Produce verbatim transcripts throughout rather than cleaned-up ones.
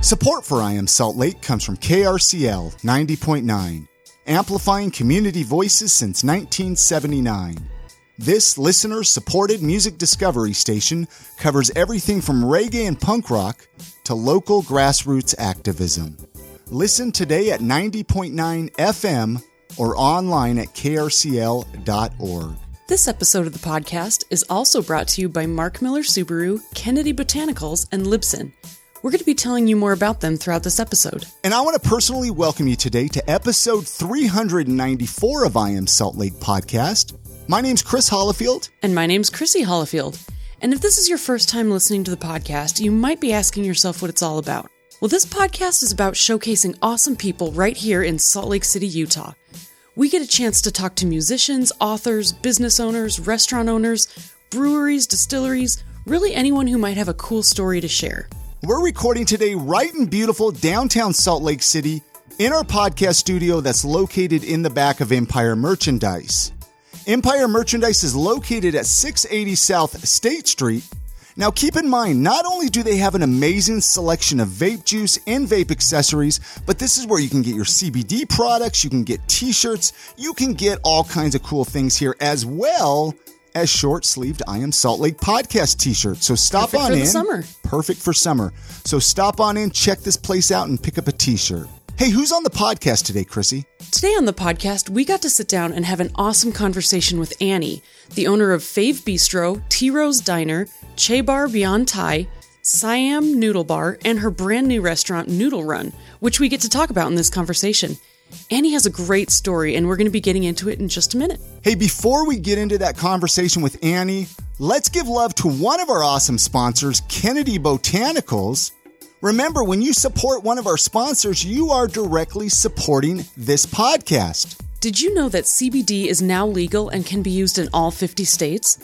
Support for I Am Salt Lake comes from K R C L ninety point nine, amplifying community voices since nineteen seventy-nine. This listener-supported music discovery station covers everything from reggae and punk rock to local grassroots activism. Listen today at ninety point nine F M or online at K R C L dot org. This episode of the podcast is also brought to you by Mark Miller Subaru, Kennedy Botanicals, and Libsyn. We're going to be telling you more about them throughout this episode. And I want to personally welcome you today to episode three hundred ninety-four of I Am Salt Lake podcast. My name's Chris Hollifield. And my name's Chrissy Hollifield. And if this is your first time listening to the podcast, you might be asking yourself what it's all about. Well, this podcast is about showcasing awesome people right here in Salt Lake City, Utah. We get a chance to talk to musicians, authors, business owners, restaurant owners, breweries, distilleries, really anyone who might have a cool story to share. We're recording today right in beautiful downtown Salt Lake City in our podcast studio that's located in the back of Empire Merchandise. Empire Merchandise is located at six eighty South State Street. Now keep in mind, not only do they have an amazing selection of vape juice and vape accessories, but this is where you can get your C B D products, you can get t-shirts, you can get all kinds of cool things here, as well as short-sleeved I Am Salt Lake podcast t-shirts. So stop Perfect on in. Perfect for summer. Perfect for summer. So stop on in, check this place out, and pick up a t-shirt. Hey, who's on the podcast today, Chrissy? Today on the podcast, we got to sit down and have an awesome conversation with Annie, the owner of Fav Bistro, T-Rose Diner, Chabar Beyond Thai, Siam Noodle Bar, and her brand new restaurant, Noodle Run, which we get to talk about in this conversation. Annie has a great story, and we're going to be getting into it in just a minute. Hey, before we get into that conversation with Annie, let's give love to one of our awesome sponsors, Kennedy Botanicals. Remember, when you support one of our sponsors, you are directly supporting this podcast. Did you know that C B D is now legal and can be used in all fifty states?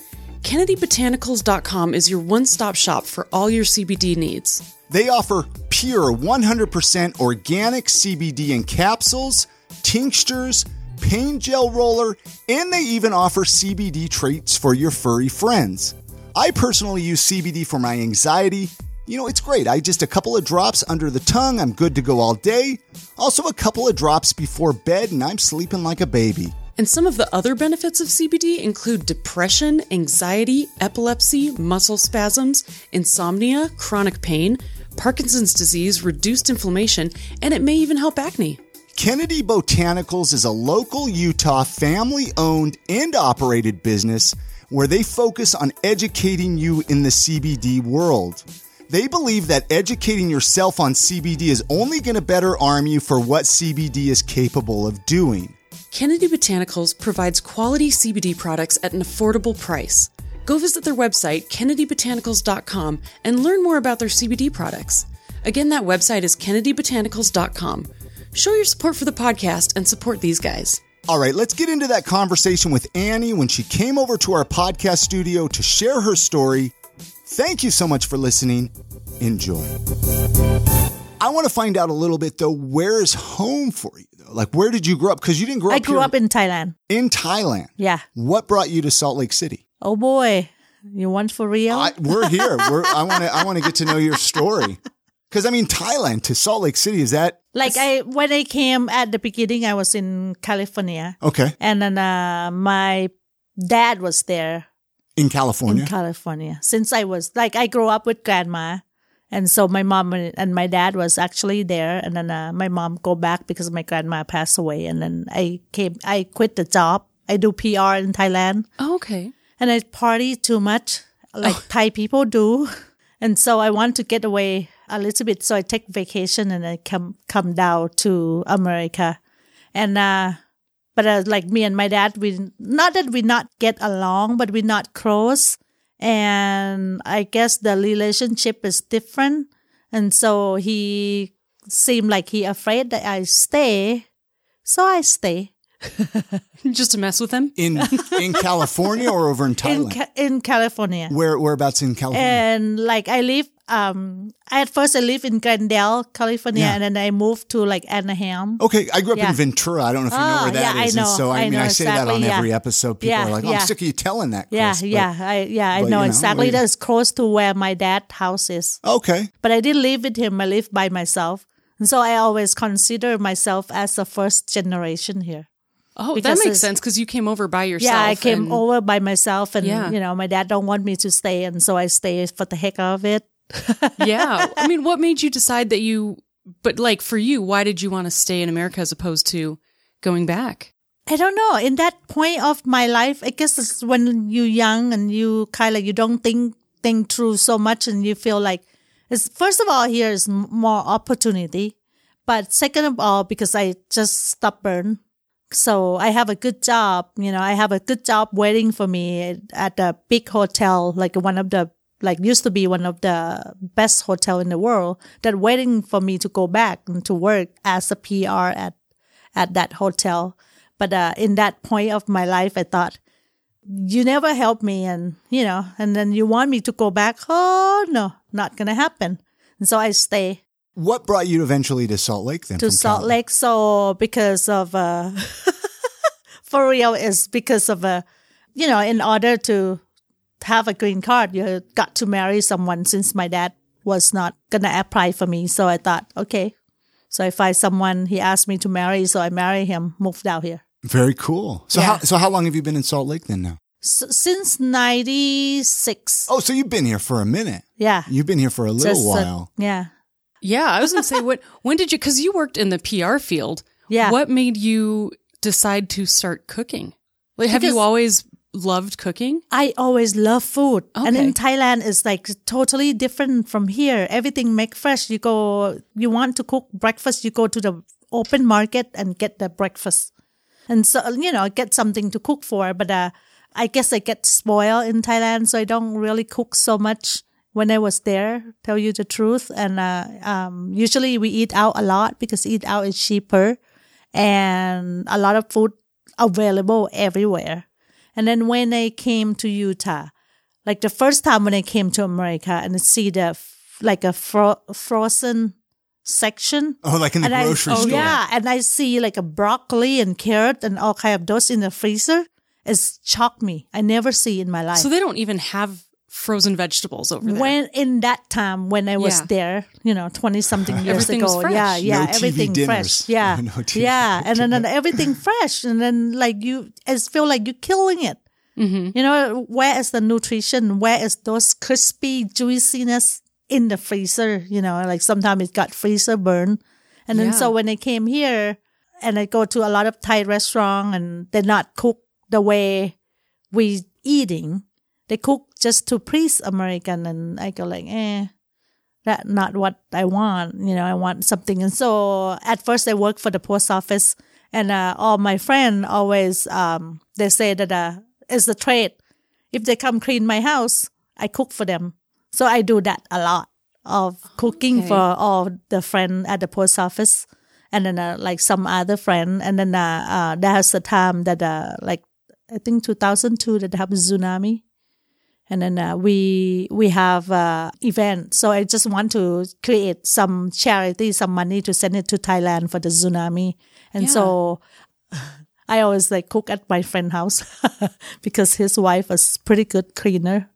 Kennedy Botanicals dot com is your one-stop shop for all your C B D needs. They offer pure one hundred percent organic C B D in capsules, tinctures, pain gel roller, and they even offer C B D treats for your furry friends. I personally use C B D for my anxiety. You know, it's great. I just a couple of drops under the tongue. I'm good to go all day. Also a couple of drops before bed and I'm sleeping like a baby. And some of the other benefits of C B D include depression, anxiety, epilepsy, muscle spasms, insomnia, chronic pain, Parkinson's disease, reduced inflammation, and it may even help acne. Kennedy Botanicals is a local Utah family-owned and operated business where they focus on educating you in the C B D world. They believe that educating yourself on C B D is only going to better arm you for what C B D is capable of doing. Kennedy Botanicals provides quality C B D products at an affordable price. Go visit their website, Kennedy Botanicals dot com, and learn more about their C B D products. Again, that website is Kennedy Botanicals dot com. Show your support for the podcast and support these guys. All right, let's get into that conversation with Annie when she came over to our podcast studio to share her story. Thank you so much for listening. Enjoy. I want to find out a little bit, though, where is home for you, though? Like, where did you grow up? Because you didn't grow up I grew up in Thailand. In Thailand? Yeah. What brought you to Salt Lake City? Oh, boy. You want for real? I, we're here. We're, I want to I want to get to know your story. Because, I mean, Thailand to Salt Lake City, is that... Like, I when I came at the beginning, I was in California. Okay. And then uh, my dad was there. In California? In California. Since I was, like, I grew up with grandma. And so my mom and my dad was actually there. And then uh, my mom go back because my grandma passed away. And then I came, I quit the job. I do P R in Thailand. Oh, okay. And I party too much, like oh. Thai people do. And so I want to get away a little bit. So I take vacation and I come, come down to America. And, uh, But uh, like me and my dad, we not that we not get along, but we not close. And I guess the relationship is different. And so he seemed like he afraid that I stay. So I stay. Just to mess with him? In in California or over in Thailand? In, ca- in California. Where Whereabouts in California? And like I live um, at first I lived in Glendale, California, yeah. and then I moved to like Anaheim. Okay, I grew up yeah. in Ventura. I don't know if you know oh, where that yeah, is. I know. And so I, I mean, know I say exactly, that on yeah. every episode. People yeah, are like, oh, yeah. I'm sick of you telling that, Chris. Yeah, but, yeah, I, yeah, I but, know, you know exactly. You... That's close to where my dad's house is. Okay. But I didn't live with him. I lived by myself. And so I always consider myself as the first generation here. Oh, because that makes sense because you came over by yourself. Yeah, I came and, over by myself and, yeah. you know, my dad don't want me to stay. And so I stay for the heck of it. yeah. I mean, what made you decide that you, but like for you, why did you want to stay in America as opposed to going back? I don't know. In that point of my life, I guess it's when you're young and you kind of, you don't think, think through so much and you feel like, it's, first of all, here is more opportunity. But second of all, because I just stubborn. So I have a good job, you know, I have a good job waiting for me at a big hotel, like one of the, like used to be one of the best hotel in the world that waiting for me to go back and to work as a P R at, at that hotel. But, uh, in that point of my life, I thought, you never helped me. And, you know, and then you want me to go back. Oh, no, not going to happen. And so I stay. What brought you eventually to Salt Lake then? To Salt Cali? Lake, so because of, uh, for real, is because of, uh, you know, in order to have a green card, you got to marry someone since my dad was not going to apply for me. So I thought, okay, so if I find someone, he asked me to marry, so I marry him, moved out here. Very cool. So, yeah. how, so how long have you been in Salt Lake then now? So, since ninety-six. Oh, so you've been here for a minute. Yeah. You've been here for a little Just, while. Uh, yeah. Yeah, I was going to say, what? when did you, because you worked in the P R field. Yeah. What made you decide to start cooking? Like, have because you always loved cooking? I always love food. Okay. And in Thailand, it's like totally different from here. Everything make fresh. You go, you want to cook breakfast, you go to the open market and get the breakfast. And so, you know, get something to cook for. But uh, I guess I get spoiled in Thailand, so I don't really cook so much. When I was there, tell you the truth, and uh, um, usually we eat out a lot because eat out is cheaper and a lot of food available everywhere. And then when I came to Utah, like the first time when I came to America and see the f- like a fro- frozen section. Oh, like in the grocery I, store. Yeah, and I see like a broccoli and carrot and all kind of those in the freezer. It's shocked me. I never see in my life. So they don't even have frozen vegetables over there. When in that time when I was yeah. there, you know, twenty something years ago, fresh. yeah, yeah, no everything T V fresh, yeah, no T V, yeah, no and then, then everything fresh, and then like you, it feel like you're killing it. Mm-hmm. You know, where is the nutrition? Where is those crispy juiciness in the freezer? You know, like sometimes it got freezer burn, and yeah. then so when I came here, and I go to a lot of Thai restaurant, and they're not cooked the way we eating. They cook just to please American, and I go like, eh, that not what I want. You know, I want something. And so at first I worked for the post office, and uh, all my friends always, um, they say that uh, it's the trade. If they come clean my house, I cook for them. So I do that a lot of cooking okay. for all the friends at the post office, and then uh, like some other friend. And then uh, uh, there was a time that uh, like, I think two thousand two that happened tsunami. And then uh, we we have uh, event. So I just want to create some charity, some money to send it to Thailand for the tsunami. And yeah. so I always like cook at my friend's house because his wife is pretty good cleaner.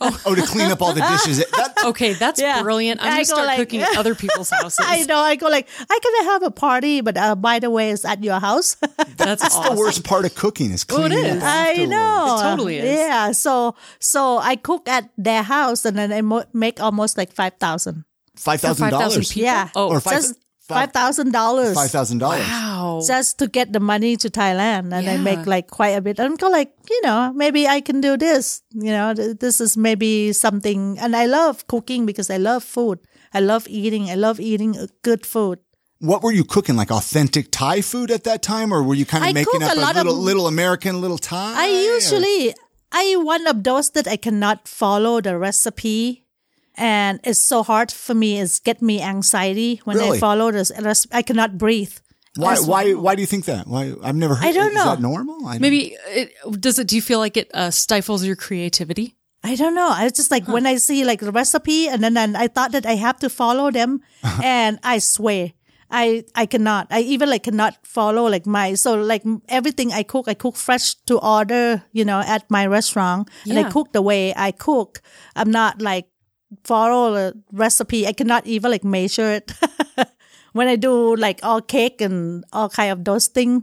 oh. oh, to clean up all the dishes. That, okay, that's yeah. brilliant. I'm going to start like, cooking at other people's houses. I know. I go like, I'm going to have a party, but uh, by the way, it's at your house. That's awesome. The worst part of cooking is cleaning well, it is. Up I know. It totally is. Yeah. So so I cook at their house, and then I mo- make almost like five thousand dollars. five thousand dollars? five thousand dollars yeah. Oh, or five thousand dollars. Five thousand dollars. Five thousand dollars. Wow! Just to get the money to Thailand, and yeah. I make like quite a bit. I'm go like, you know, maybe I can do this. You know, th- this is maybe something. And I love cooking because I love food. I love eating. I love eating good food. What were you cooking? Like authentic Thai food at that time, or were you kind of I making up a, a little of, little American little Thai? I usually or? I one of those that I cannot follow the recipe. And it's so hard for me. It's get me anxiety when really? I follow this. I cannot breathe. Why? Why? Why do you think that? Why? I've never heard. I don't know. Is that normal? I don't Maybe it, does it? Do you feel like it uh, stifles your creativity? I don't know. I was just like, huh. when I see like the recipe and then, then I thought that I have to follow them and I swear, I, I cannot. I even like cannot follow like my, so like everything I cook, I cook fresh to order, you know, at my restaurant yeah. and I cook the way I cook. I'm not like follow a recipe. I cannot even like measure it when I do like all cake and all kind of those things.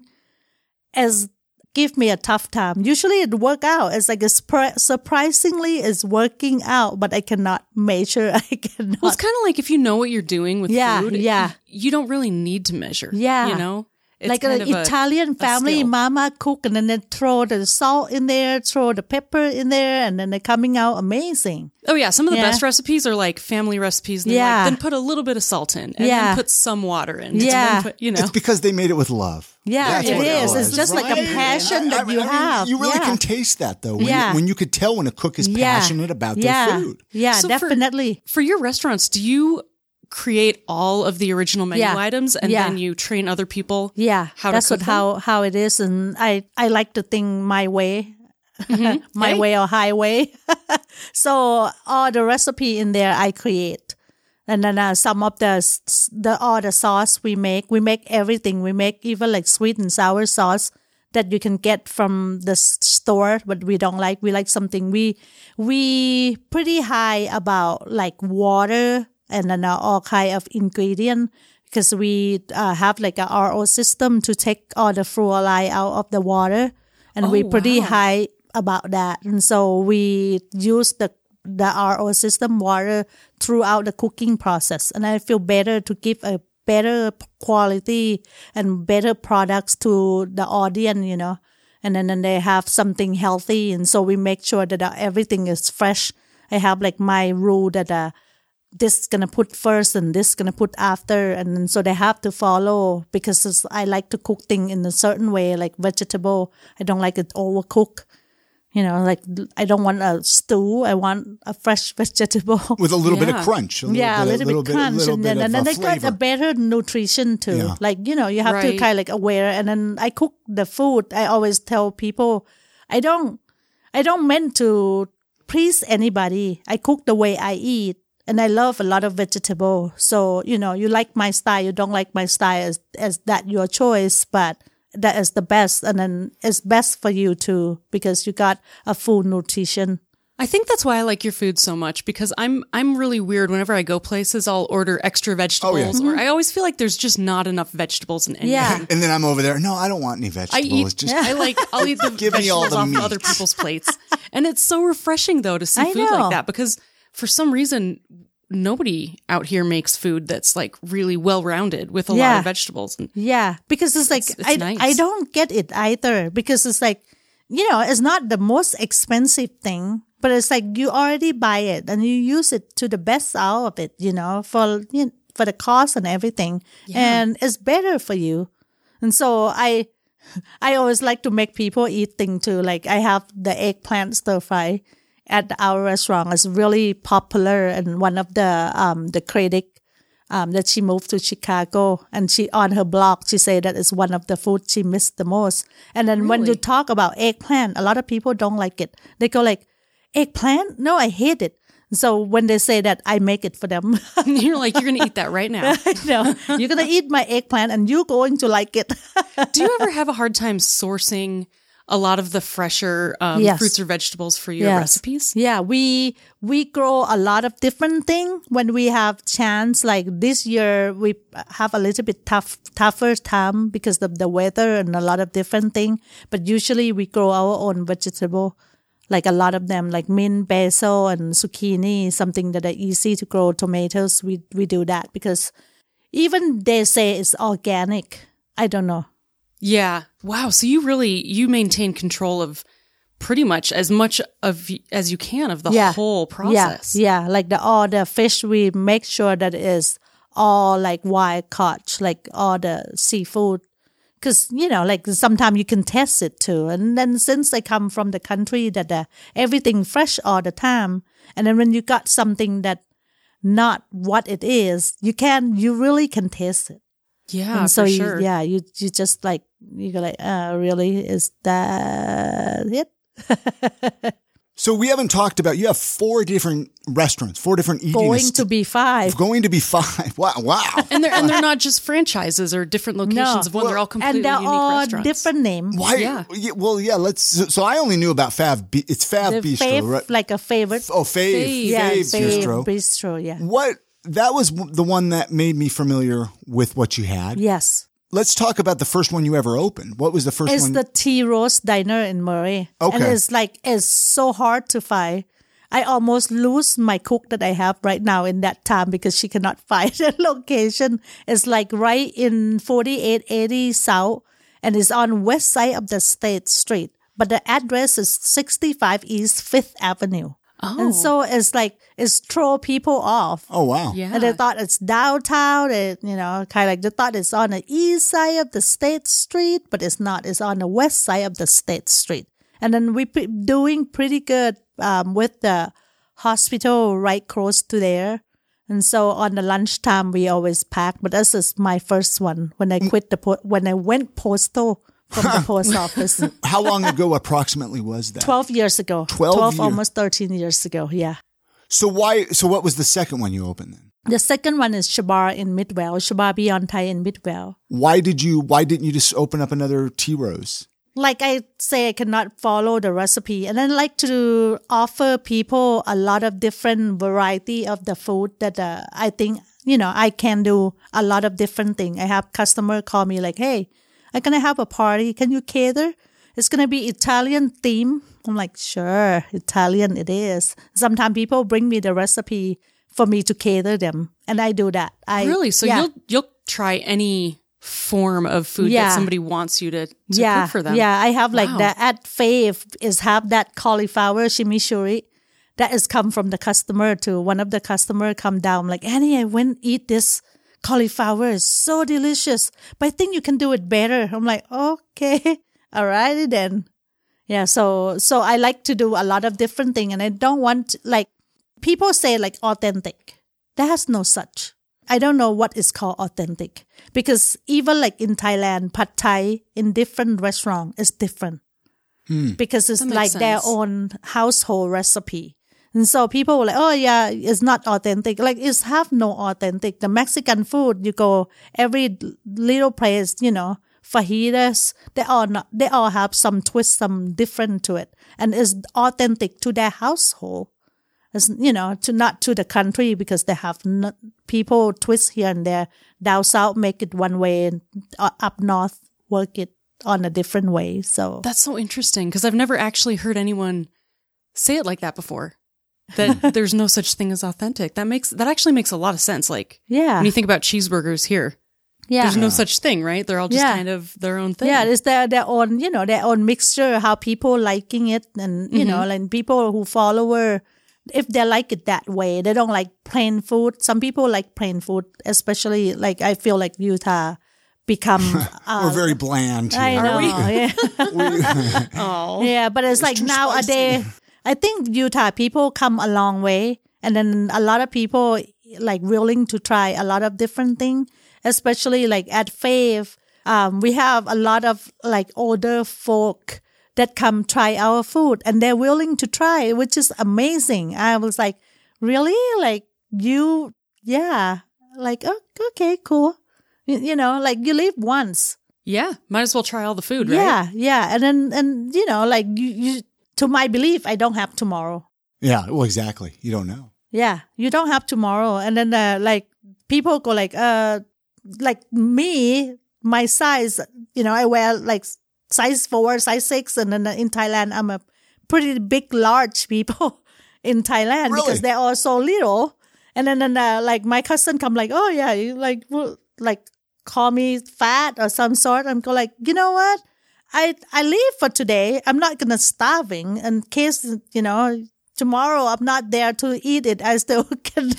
As give me a tough time. Usually it work out. It's like a sp- surprisingly it's working out, but I cannot measure. I cannot. Well, it's kind of like if you know what you're doing with yeah, food, yeah. you don't really need to measure. Yeah. You know? It's like an Italian a, family, a mama cook, and then they throw the salt in there, throw the pepper in there, and then they're coming out amazing. Oh, yeah. Some of the yeah. best recipes are like family recipes. And yeah. Like, then put a little bit of salt in, and yeah. then put some water in. Yeah. Put, you know. It's because they made it with love. Yeah, it is. It it's just right. like a passion that I, I, you I mean, have. You really yeah. can taste that, though, when, yeah. you, when you could tell when a cook is yeah. passionate about yeah. their food. Yeah, so definitely. For, for your restaurants, do you create all of the original menu yeah. items and yeah. then you train other people yeah how that's to cook what, how how it is, and i i like to think my way mm-hmm. my hey. way or highway. So all the recipe in there I create, and then uh, some of the the all the sauce we make we make everything we make, even like sweet and sour sauce that you can get from the store, but we don't like we like something we we pretty high about like water and then all kind of ingredient, because we uh, have like a R O system to take all the fluoride out of the water, and oh, we're pretty wow. high about that. And so we use the the R O system water throughout the cooking process, and I feel better to give a better quality and better products to the audience, you know. And then, then they have something healthy, and so we make sure that everything is fresh. I have like my rule that uh, this gonna put first and this gonna put after, and so they have to follow, because I like to cook things in a certain way, like vegetable. I don't like it overcooked. You know, like I don't want a stew. I want a fresh vegetable with a little yeah. bit of crunch. A yeah, bit, a little, little bit crunch, little and then, and then they flavor. Got a better nutrition too. Yeah. Like, you know, you have right. to kind of like aware. And then I cook the food. I always tell people, I don't, I don't meant to please anybody. I cook the way I eat. And I love a lot of vegetable. So, you know, you like my style, you don't like my style, as, as that your choice, but that is the best. And then it's best for you too, because you got a full nutrition. I think that's why I like your food so much, because I'm I'm really weird. Whenever I go places, I'll order extra vegetables, oh, yeah. mm-hmm. or I always feel like there's just not enough vegetables in anything. Yeah. And then I'm over there, no, I don't want any vegetables. I eat, just yeah. I like I'll eat the give vegetables me all the off meat. Other people's plates, and it's so refreshing though to see I food know. Like that, because for some reason, nobody out here makes food that's like really well-rounded with a yeah. lot of vegetables. And yeah, because it's like, it's, it's I, nice. I don't get it either, because it's like, you know, it's not the most expensive thing, but it's like you already buy it and you use it to the best out of it, you know, for you know, for the cost and everything. Yeah. And it's better for you. And so I I always like to make people eat things too. Like I have the eggplant stir fry at our restaurant. It's really popular, and one of the um the critic um that she moved to Chicago, and she on her blog she said that it's one of the food she missed the most. And then really? When you talk about eggplant, a lot of people don't like it. They go like, eggplant? No, I hate it. So when they say that, I make it for them. You're like, you're going to eat that right now. No, you're going to eat my eggplant and you're going to like it. Do you ever have a hard time sourcing a lot of the fresher um, yes. fruits or vegetables for your yes. recipes? Yeah, we we grow a lot of different things when we have chance. Like this year, we have a little bit tough tougher time because of the weather and a lot of different things. But usually we grow our own vegetable, like a lot of them, like mint, basil, and zucchini, something that are easy to grow. Tomatoes, we we do that, because even they say it's organic. I don't know. Yeah. Wow. So you really, you maintain control of pretty much as much of as you can of the yeah. whole process. Yeah. Yeah. Like the, all the fish, we make sure that it is all like wild caught, like all the seafood. Because, you know, like sometimes you can test it too. And then since I come from the country that uh, everything fresh all the time. And then when you got something that not what it is, you can, you really can taste it. Yeah, and so for sure. You, yeah, you you just like you go like, uh, really, is that it? So we haven't talked about, you have four different restaurants, four different eating. Going st- to be five. Going to be five. Wow. Wow. And they're, and they're not just franchises or different locations no. of one. Well, they're all completely unique restaurants. And they're all different names. Why? Yeah. yeah well, yeah, let's, so, so I only knew about Fav, it's Fav the Bistro, Fav, right? Like a favorite. Oh, Fav. Fav, yeah, Fav, Fav Bistro. Bistro, yeah. What, that was the one that made me familiar with what you had. Yes. Let's talk about the first one you ever opened. What was the first it's one? It's the T-Rose Diner in Murray. Okay. And it's like, it's so hard to find. I almost lose my cook that I have right now in that time because she cannot find the location. It's like right in forty-eight eighty South, and it's on west side of the State Street. But the address is sixty-five East Fifth Avenue. Oh. And so it's like, it's throw people off. Oh, wow. Yeah. And they thought it's downtown. It, you know, kind of like they thought it's on the east side of the State Street, but it's not. It's on the west side of the State Street. And then we're p- doing pretty good um, with the hospital right close to there. And so on the lunchtime, we always pack. But this is my first one when I quit the po- when I went postal. From the post office. How long ago approximately was that? Twelve years ago. Twelve, Twelve year- almost thirteen years ago, yeah. So why so what was the second one you opened then? The second one is Chabar in Midwell, Chabar Beyond Thai in Midwell. Why did you why didn't you just open up another T-Rose? Like I say, I cannot follow the recipe. And I like to offer people a lot of different variety of the food that uh, I think, you know, I can do a lot of different things. I have customer call me like, hey, I'm going to have a party. Can you cater? It's going to be Italian theme. I'm like, sure, Italian it is. Sometimes people bring me the recipe for me to cater them. And I do that. I Really? So yeah. you'll you'll try any form of food yeah. that somebody wants you to, to yeah. cook for them? Yeah, I have like wow. that. At Fav is have that cauliflower chimichurri. That is come from the customer too. One of the customer come down like, Annie, I went eat this. Cauliflower is so delicious, but I think you can do it better. I'm like, okay, all righty then. Yeah, so so I like to do a lot of different things, and I don't want, like, people say, like, authentic. There has no such. I don't know what is called authentic, because even, like, in Thailand, pad Thai in different restaurants is different hmm. because it's like sense. Their own household recipe. And so people were like, oh, yeah, it's not authentic. Like, it's have no authentic. The Mexican food, you go every little place, you know, fajitas, they all not, they all have some twist, some different to it. And it's authentic to their household. It's, you know, to not to the country because they have not, people twist here and there. Down south, make it one way, and up north, work it on a different way. So that's so interesting because I've never actually heard anyone say it like that before. That there's no such thing as authentic. That makes that actually makes a lot of sense. Like, yeah. when you think about cheeseburgers here, yeah. there's no such thing, right? They're all just yeah. kind of their own thing. Yeah, it's their their own, you know, their own mixture, how people liking it, and you mm-hmm. know, and people who follow her, if they like it that way, they don't like plain food. Some people like plain food, especially like I feel like Utah. Become uh, we're very bland. Here. I know. Are we? Yeah. we, oh, yeah, but it's, it's like nowadays. I think Utah people come a long way, and then a lot of people like willing to try a lot of different things, especially like at Fav. Um, we have a lot of like older folk that come try our food, and they're willing to try, which is amazing. I was like, really? Like you, yeah. Like, oh, okay, cool. You, you know, like you live once. Yeah. Might as well try all the food, right? Yeah. Yeah. And then, and you know, like you, you, to my belief, I don't have tomorrow. Yeah, well, exactly. You don't know. Yeah, you don't have tomorrow. And then, uh, like, people go like, uh, like me, my size, you know, I wear like size four, size six. And then in Thailand, I'm a pretty big, large people in Thailand really? Because they're all so little. And then, then uh, like, my cousin come like, oh, yeah, you like, well, like, call me fat or some sort. I'm go like, you know what? I, I leave for today. I'm not going to starving in case, you know, tomorrow I'm not there to eat it. I still can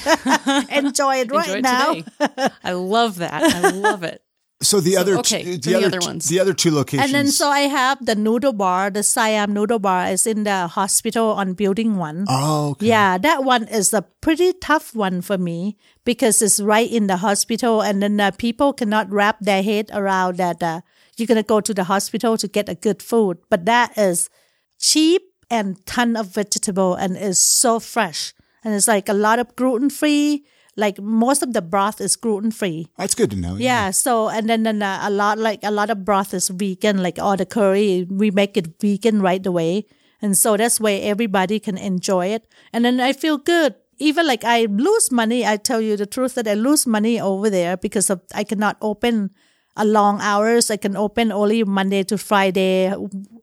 enjoy it right enjoy it now. Today. I love that. I love it. So the so, other, okay, t- the, the other, other ones, t- the other two locations. And then so I have the noodle bar, the Siam Noodle Bar is in the hospital on building one. Oh, okay. Yeah. That one is a pretty tough one for me because it's right in the hospital and then uh, people cannot wrap their head around that, uh, you're going to go to the hospital to get a good food. But that is cheap and ton of vegetable, and is so fresh. And it's like a lot of gluten-free. Like most of the broth is gluten-free. That's good to know. Yeah. yeah so and then, then uh, a lot like a lot of broth is vegan. Like all the curry, we make it vegan right away. And so that's where everybody can enjoy it. And then I feel good. Even like I lose money. I tell you the truth that I lose money over there because of, I cannot open a long hours. I can open only Monday to Friday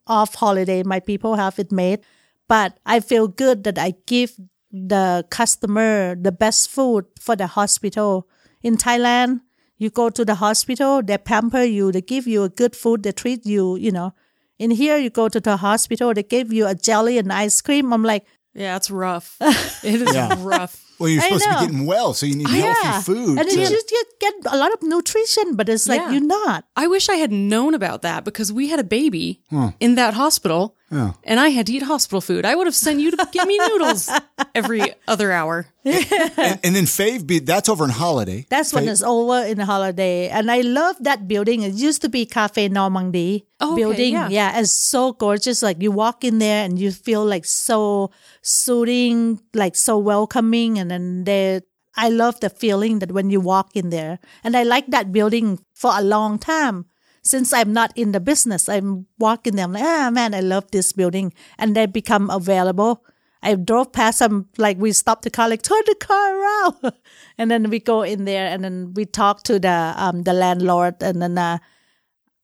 off holiday. My people have it made. But I feel good that I give the customer the best food for the hospital. In Thailand, you go to the hospital, they pamper you, they give you a good food, they treat you, you know. In here, you go to the hospital, they give you a jelly and ice cream. I'm like, yeah, it's rough. It is yeah. rough. Well, you're supposed to be getting well, so you need healthy yeah. food. And to- you just you get a lot of nutrition, but it's like yeah. you're not. I wish I had known about that because we had a baby hmm. in that hospital, yeah. and I had to eat hospital food. I would have sent you to give me noodles every other hour. and, and, and then Fav, be- that's over in Holiday. That's Fav- when it's over in Holiday. And I love that building. It used to be Cafe Normandie oh, building. Okay, yeah. yeah, it's so gorgeous. Like you walk in there and you feel like so soothing, like so welcoming. And then they, I love the feeling that when you walk in there. And I like that building for a long time. Since I'm not in the business, I'm walking there. I'm like, ah, man, I love this building. And they become available. I drove past them, like we stopped the car, like turn the car around, and then we go in there, and then we talk to the um, the landlord, and then uh,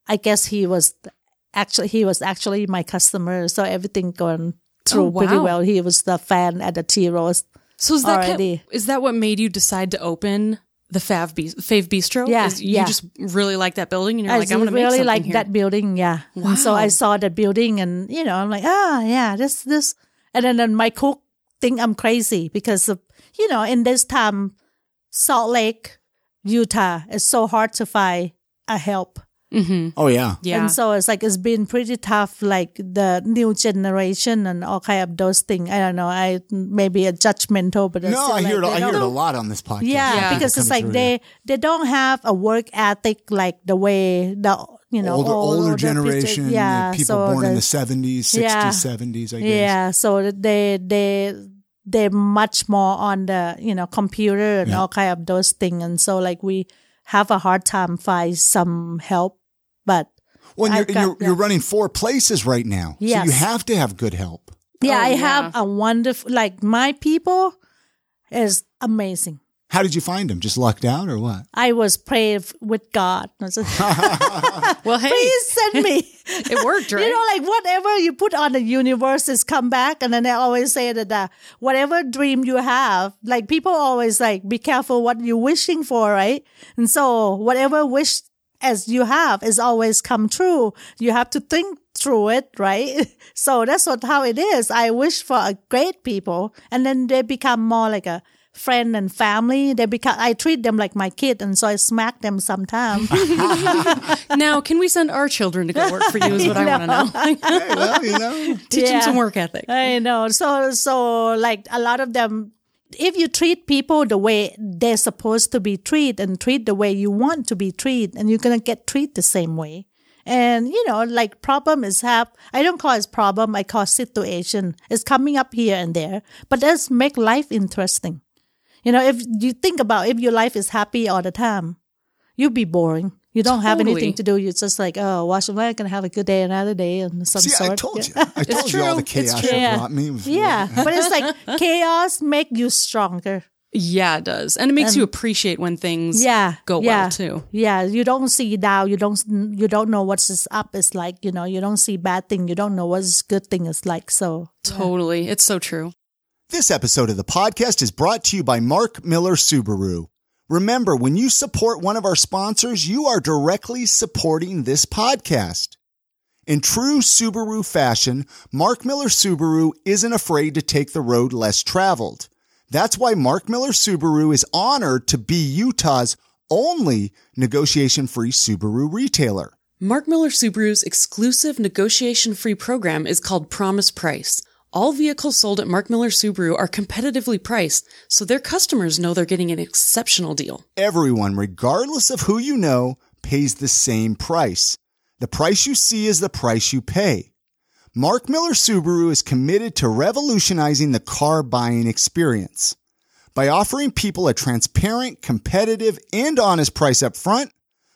I guess he was actually he was actually my customer, so everything going through oh, wow. pretty well. He was the fan at the T-Rose. So is that kind of, is that what made you decide to open the Fav Bistro? Fav Bistro? Yeah, is, you yeah. just really like that building, and you're I like, I'm going to really make something like here. That building. Yeah, wow. And so I saw that building, and you know, I'm like, ah, oh, yeah, this this. And then, then my cook think I'm crazy because, of, you know, in this time, Salt Lake, Utah, it's so hard to find a help. Mm-hmm. Oh, yeah. yeah. And so it's like it's been pretty tough, like the new generation and all kind of those things. I don't know. I maybe a judgmental, but it's no, I hear like, it. I hear it a lot on this podcast. Yeah, yeah. because it's like they it. they don't have a work ethic like the way the. You know, older, older, older generation, people, yeah, people so born the, in the seventies, sixties, yeah, seventies, I guess. Yeah, so they, they, they're much more on the, you know, computer and yeah. all kind of those things. And so, like, we have a hard time finding some help, but... Well, you're, got, you're, yeah. you're running four places right now, yes. so you have to have good help. Yeah, oh, I yeah. have a wonderful... Like, my people is amazing. How did you find him? Just lucked out or what? I was praying with God. Well, hey. Please send me. It worked, right? You know, like whatever you put on the universe is come back. And then I always say that uh, whatever dream you have, like people always like, be careful what you're wishing for, right? And so whatever wish as you have is always come true. You have to think through it, right? So that's what how it is. I wish for a great people. And then they become more like a friend and family. They become, I treat them like my kid, and so I smack them sometimes. Now, can we send our children to go work for you is what I, I want to know. Hey, well, you know. Teach yeah. them some work ethic. I know. So, so like a lot of them, if you treat people the way they're supposed to be treated and treat the way you want to be treated, and you're going to get treated the same way. And, you know, like problem is have, I don't call it problem, I call it situation. It's coming up here and there. But let's make life interesting. You know, if you think about if your life is happy all the time, you'll be boring. You don't totally. have anything to do. You're just like, oh, watch the light, gonna have a good day another day and some See, sort. I told you. I told it's you true. all the chaos you brought me. Yeah, yeah. But it's like chaos make you stronger. Yeah, it does. And it makes and, you appreciate when things yeah, go yeah, well too. Yeah, you don't see down. You don't you don't know what's up is like, you know, you don't see bad thing. You don't know what's good thing is like. So totally. Yeah. It's so true. This episode of the podcast is brought to you by Mark Miller Subaru. Remember, when you support one of our sponsors, you are directly supporting this podcast. In true Subaru fashion, Mark Miller Subaru isn't afraid to take the road less traveled. That's why Mark Miller Subaru is honored to be Utah's only negotiation-free Subaru retailer. Mark Miller Subaru's exclusive negotiation-free program is called Promise Price. All vehicles sold at Mark Miller Subaru are competitively priced, so their customers know they're getting an exceptional deal. Everyone, regardless of who you know, pays the same price. The price you see is the price you pay. Mark Miller Subaru is committed to revolutionizing the car buying experience. By offering people a transparent, competitive, and honest price up front,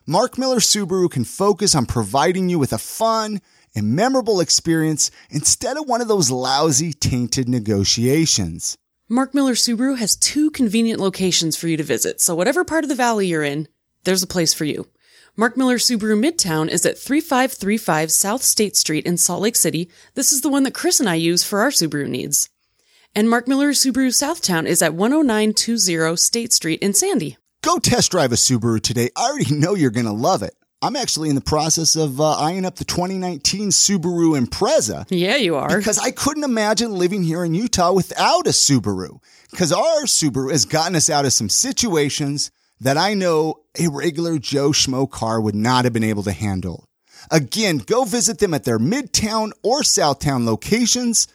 Mark Miller Subaru can focus on providing you with a fun and memorable experience instead of one of those lousy, tainted negotiations. Mark Miller Subaru has two convenient locations for you to visit, so whatever part of the valley you're in, there's a place for you. Mark Miller Subaru Midtown is at thirty-five thirty-five South State Street in Salt Lake City. This is the one that Chris and I use for our Subaru needs. And Mark Miller Subaru Southtown is at one oh nine twenty State Street in Sandy. Go test drive a Subaru today. I already know you're going to love it. I'm actually in the process of uh, eyeing up the twenty nineteen Subaru Impreza. Yeah, you are. Because I couldn't imagine living here in Utah without a Subaru. Because our Subaru has gotten us out of some situations that I know a regular Joe Schmo car would not have been able to handle. Again, go visit them at their Midtown or Southtown locations.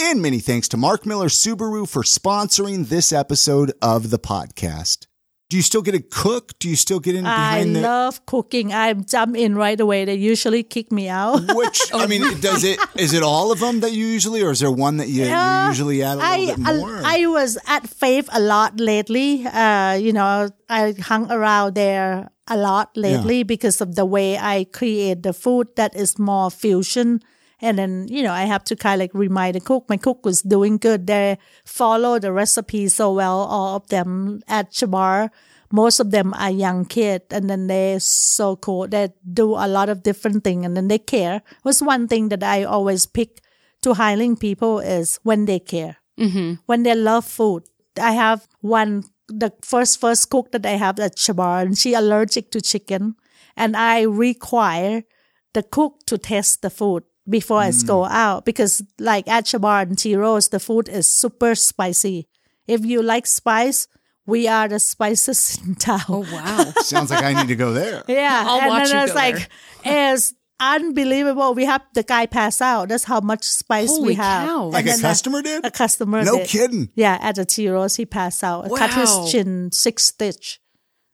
And many thanks to Mark Miller Subaru for sponsoring this episode of the podcast. Do you still get to cook? Do you still get in behind the... I love cooking. I jump in right away. They usually kick me out. Which, I mean, does it? Is it all of them that you usually, or is there one that you, uh, you usually add a little I, bit more? I, I was at Fav a lot lately. Uh, you know, I hung around there a lot lately yeah. because of the way I create the food that is more fusion. And then, you know, I have to kind of like remind the cook. My cook was doing good. They follow the recipe so well, all of them at Chabar. Most of them are young kids, and then they're so cool. They do a lot of different things, and then they care. What's one thing that I always pick to hiring people is when they care, mm-hmm. when they love food. I have one, the first, first cook that I have at Chabar, and she allergic to chicken. And I require the cook to taste the food before mm. I go out, because like at Chabar and T-Rose, the food is super spicy. If you like spice, we are the spices in town. Oh, wow. Sounds like I need to go there. Yeah. I'll and watch then you it's go like, there. It's unbelievable. We have the guy pass out. That's how much spice Holy we have. Cow. Like a customer a, did? A customer no did. No kidding. Yeah. At the T-Rose, he passed out. Wow. Cut his chin, six stitch.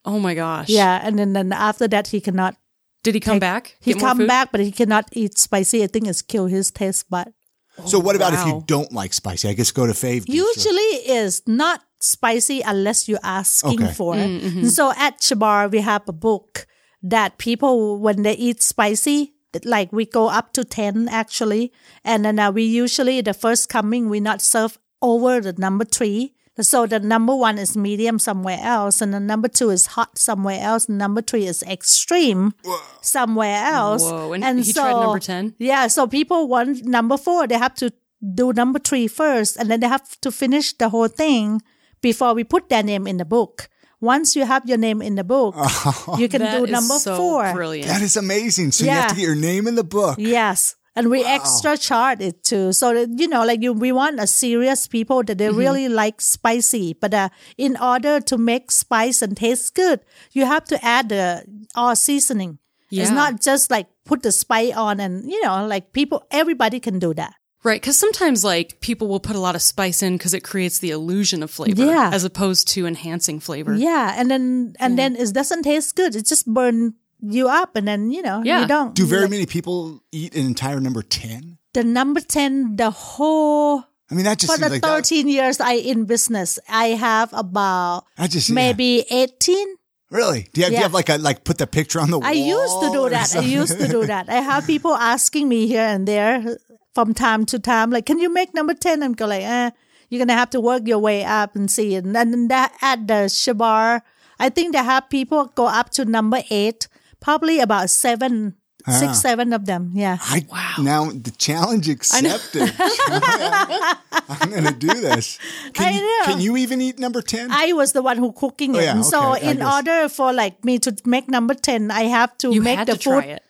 Oh, my gosh. Yeah. And then, then after that, he cannot. Did he come I, back? He come back, but he cannot eat spicy. I think it's kill his taste bud. Oh, so what about wow. if you don't like spicy? I guess go to Fav. Usually it's not spicy unless you're asking okay. for it. Mm-hmm. So at Chabar, we have a book that people, when they eat spicy, like we go up to ten actually. And then uh, we usually, the first coming, we not serve over the number three. So the number one is medium somewhere else, and the number two is hot somewhere else, and number three is extreme Whoa. somewhere else. Whoa, and, and he so, tried number ten? Yeah, so people want number four. They have to do number three first, and then they have to finish the whole thing before we put their name in the book. Once you have your name in the book, oh, you can do number so four. Brilliant. That is amazing. So yeah. you have to get your name in the book. Yes. And we wow. extra charge it too. So, that, you know, like you, we want a serious people that they mm-hmm. really like spicy. But uh, in order to make spice and taste good, you have to add uh, all seasoning. Yeah. It's not just like put the spice on and, you know, like people, everybody can do that. Right. Because sometimes like people will put a lot of spice in because it creates the illusion of flavor yeah. as opposed to enhancing flavor. Yeah. And then, and yeah. then it doesn't taste good. It just burns you up, and then, you know, yeah. you don't. Do very like, many people eat an entire number ten? The number ten, the whole... I mean, that just For the like thirteen that. years I in business, I have about just, maybe yeah. eighteen. Really? Do you have, yeah. do you have like a, like put the picture on the wall? I used to do that. I used to do that. I have people asking me here and there from time to time, like, can you make number ten? I'm going like, eh, you're going to have to work your way up and see it. And then that at the Chabar, I think they have people go up to number eight. Probably about seven, ah. six, seven of them. Yeah. I, wow. Now the challenge accepted. I'm going to do this. Can I know. You, can you even eat number ten? I was the one who cooking oh, it. Yeah, okay. So I in guess. order for like me to make number ten, I have to you make the to food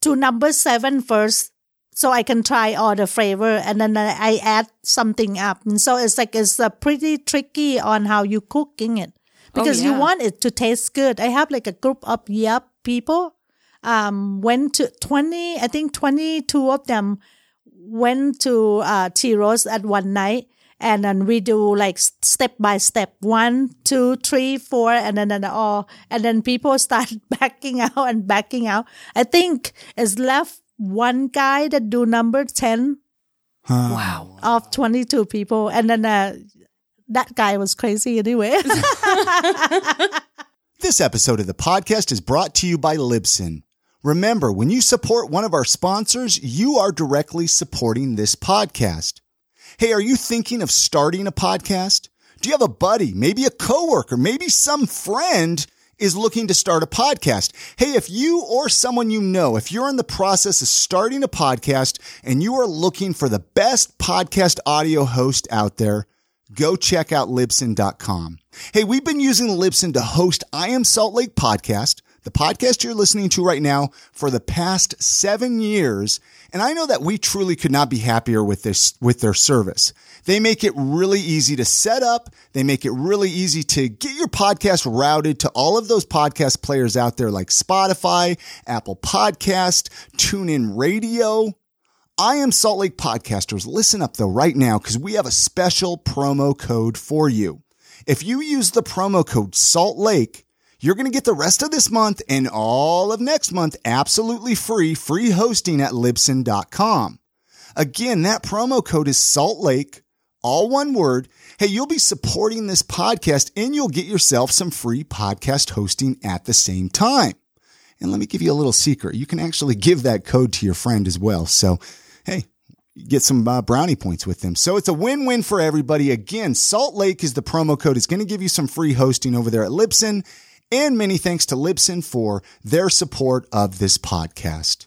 to number seven first, so I can try all the flavor, and then I add something up. And so it's like it's uh, pretty tricky on how you cooking it, because oh, yeah. you want it to taste good. I have like a group of yup. people um, went to twenty, I think twenty-two of them went to uh, T-Rose at one night, and then we do like step by step, one, two, three, four, and then and all, and then people start backing out and backing out. I think it's left one guy that do number ten. Huh. Wow. Of twenty-two people. And then uh, that guy was crazy anyway. This episode of the podcast is brought to you by Libsyn. Remember, when you support one of our sponsors, you are directly supporting this podcast. Hey, are you thinking of starting a podcast? Do you have a buddy, maybe a coworker, maybe some friend is looking to start a podcast? Hey, if you or someone you know, if you're in the process of starting a podcast and you are looking for the best podcast audio host out there, go check out Libsyn dot com. Hey, we've been using Libsyn to host I Am Salt Lake podcast, the podcast you're listening to right now, for the past seven years. And I know that we truly could not be happier with this, with their service. They make it really easy to set up. They make it really easy to get your podcast routed to all of those podcast players out there like Spotify, Apple Podcast, TuneIn Radio. I Am Salt Lake podcasters, listen up though right now, because we have a special promo code for you. If you use the promo code Salt Lake, you're going to get the rest of this month and all of next month absolutely free, free hosting at Libsyn dot com. Again, that promo code is Salt Lake, all one word. Hey, you'll be supporting this podcast and you'll get yourself some free podcast hosting at the same time. And let me give you a little secret. You can actually give that code to your friend as well. So, hey, get some uh, brownie points with them. So it's a win-win for everybody. Again, Salt Lake is the promo code. It's going to give you some free hosting over there at Libsyn. And many thanks to Libsyn for their support of this podcast.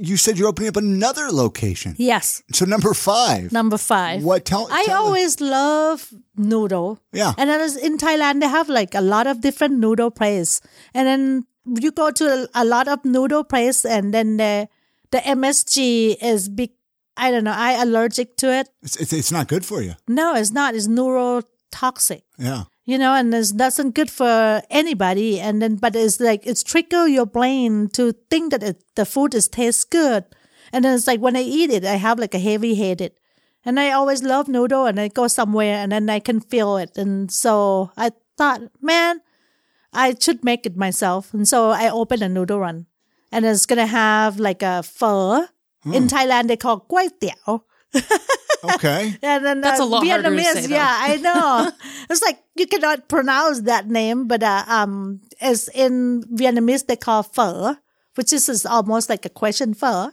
You said you're opening up another location. Yes. So number five. Number five. What? Tell, tell I always them. love noodle. Yeah. And then in Thailand, they have like a lot of different noodle places. And then you go to a lot of noodle places, and then the, the M S G is big. I don't know. I'm allergic to it. It's, it's, it's not good for you. No, it's not. It's neurotoxic. Yeah. You know, and it's not good for anybody. And then, but it's like, it's trigger your brain to think that it, the food is tastes good. And then it's like, when I eat it, I have like a heavy headed. And I always love noodle, and I go somewhere and then I can feel it. And so I thought, man, I should make it myself. And so I opened a noodle run, and it's going to have like a pho. Mm. In Thailand, they call kway tiao. Okay. And then, uh, that's a lot harder to say, though. Yeah, I know. It's like you cannot pronounce that name, but uh, um, as in Vietnamese, they call pho, which is, is almost like a question pho.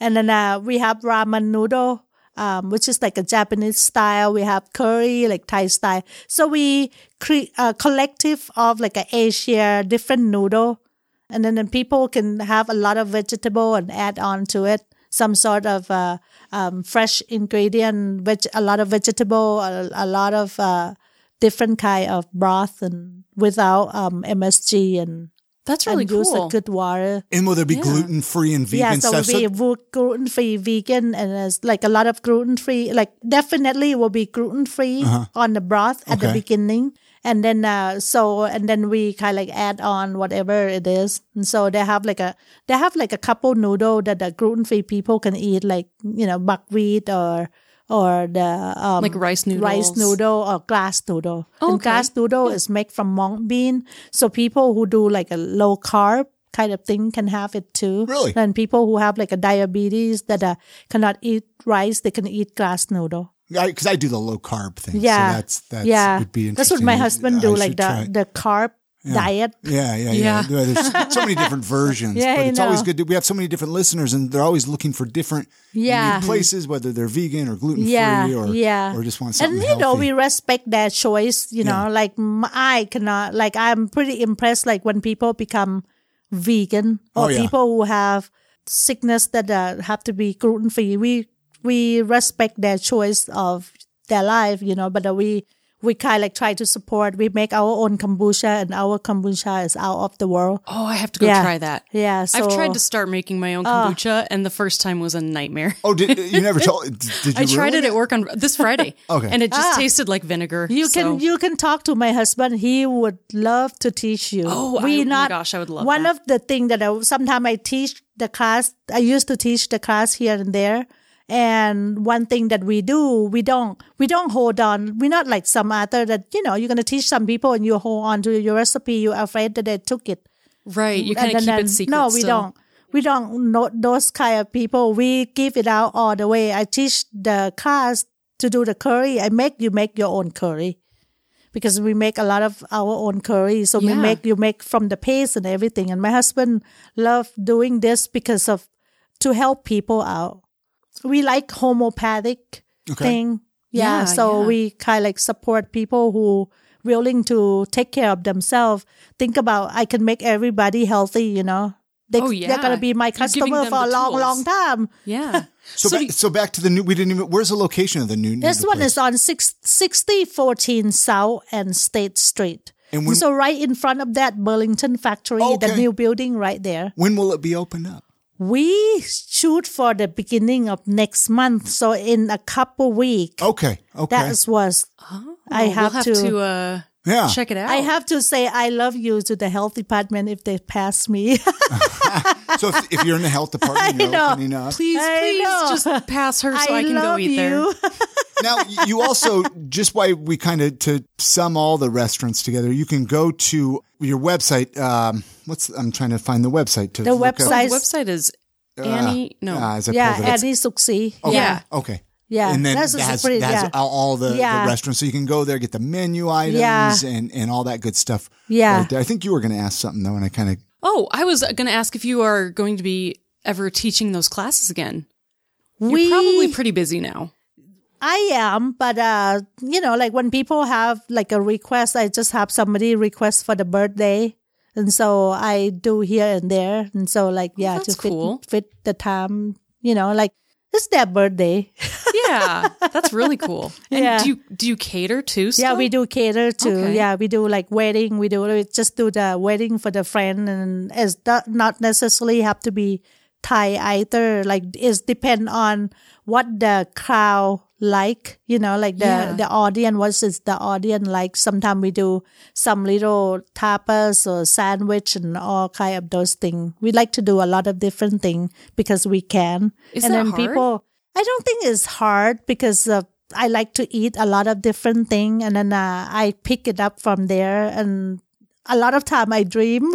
And then uh, we have ramen noodle, um, which is like a Japanese style. We have curry, like Thai style. So we create a collective of like an Asia, different noodle. And then, then people can have a lot of vegetable and add on to it some sort of uh, um, fresh ingredient, veg- a lot of vegetable, a, a lot of uh, different kind of broth, and without um, M S G, and that's really and cool. Use a good water. And will there be yeah. gluten free and vegan? Yeah, so stuff? It will be gluten free, vegan, and there's like a lot of gluten free. Like definitely will be gluten free uh-huh. on the broth at okay. the beginning. And then, uh, so, and then we kind of like add on whatever it is. And so they have like a, they have like a couple noodle that the gluten-free people can eat, like, you know, buckwheat or, or the, um, like rice noodles, rice noodle or glass noodle. Oh, okay. And glass noodle yeah. is made from mung bean. So people who do like a low carb kind of thing can have it too. Really? And people who have like a diabetes that uh, cannot eat rice, they can eat glass noodle. Because I, I do the low carb thing, yeah. So that's that's yeah. would be interesting. That's what my husband do, I like the, the carb yeah. diet. Yeah, yeah, yeah. yeah. There's so many different versions, yeah, but it's know. always good. To, we have so many different listeners, and they're always looking for different yeah. places, whether they're vegan or gluten free yeah, or yeah. or just want something. And you healthy. know, we respect their choice. You know, yeah. like I cannot. Like I'm pretty impressed. Like when people become vegan or oh, yeah. people who have sickness that uh, have to be gluten free, we. We respect their choice of their life, you know, but we, we kind of like try to support. We make our own kombucha, and our kombucha is out of the world. Oh, I have to go yeah. try that. Yeah. So, I've tried to start making my own kombucha, uh, and the first time was a nightmare. Oh, did, you never told? Did you I really? tried it at work on this Friday. Okay. And it just ah, tasted like vinegar. You so. can you can talk to my husband. He would love to teach you. Oh, I, not, oh my gosh, I would love one that. One of the things that I, sometimes I teach the class, I used to teach the class here and there. And one thing that we do, we don't, we don't hold on. We're not like some other that, you know, you're going to teach some people and you hold on to your recipe. You're afraid that they took it. Right. You kind of keep then, it secret. No, we still. don't. We don't know those kind of people. We give it out all the way. I teach the class to do the curry. I make you make your own curry because we make a lot of our own curry. So yeah. we make you make from the paste and everything. And my husband loved doing this because of to help people out. We like homeopathic okay. thing. Yeah, yeah so yeah. we kind of like support people who willing to take care of themselves. Think about, I can make everybody healthy, you know. They, oh, yeah. They're going to be my customer for a long, tools. long time. Yeah. so, so, back, you, so back to the new, we didn't even, where's the location of the new? This new one place? Is on six, sixty fourteen South and State Street. And when, so right in front of that Burlington factory, okay. the new building right there. When will it be opened up? We shoot for the beginning of next month. So in a couple weeks. Okay. Okay. That was, oh, I we'll have, have to. to uh... Yeah. Check it out. I have to say I love you to the health department if they pass me. So if, if you're in the health department, you're opening up. Please, please just pass her so I, I can go eat you. There. Now, you also, just why we kind of, to sum all the restaurants together, you can go to your website. Um, what's I'm trying to find the website. To the website. The website is Annie, uh, no. Uh, is yeah, Annie Suxi. Okay. Yeah. Okay. Yeah, and then that's, that's, pretty, that's yeah. all the, yeah. the restaurants. So you can go there, get the menu items yeah. and, and all that good stuff. Yeah. Right there. I think you were going to ask something, though, and I kind of... Oh, I was going to ask if you are going to be ever teaching those classes again. We, You're probably pretty busy now. I am, but, uh, you know, like when people have like a request, I just have somebody request for the birthday. And so I do here and there. And so like, yeah, well, to fit, cool. fit the time, you know, like... It's their birthday. Yeah, that's really cool. And yeah. do you do you cater too? Still? Yeah, we do cater too. Okay. Yeah, we do like wedding. We do we just do the wedding for the friend, and it's not necessarily have to be Thai either. Like it's depend on what the crowd like. You know, like the yeah. the audience. What is the audience like? Sometimes we do some little tapas or sandwich and all kind of those things. We like to do a lot of different things because we can. Is and that then hard? People, I don't think it's hard because uh, I like to eat a lot of different things, and then uh, I pick it up from there. And a lot of time I dream.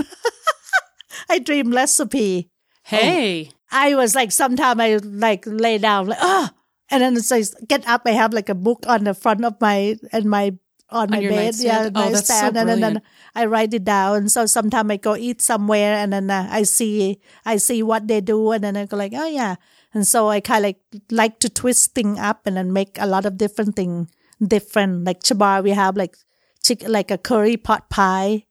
I dream recipe. Hey. Oh, I was like, sometimes I like lay down, like, oh, and then it says, get up. I have like a book on the front of my, and my, on, on my bed. Yeah, oh, that's so brilliant. And then I write it down. So sometimes I go eat somewhere and then uh, I see, I see what they do. And then I go like, oh yeah. And so I kind of like, like to twist things up and then make a lot of different things different. Like Chabar, we have like, chick, like a curry pot pie.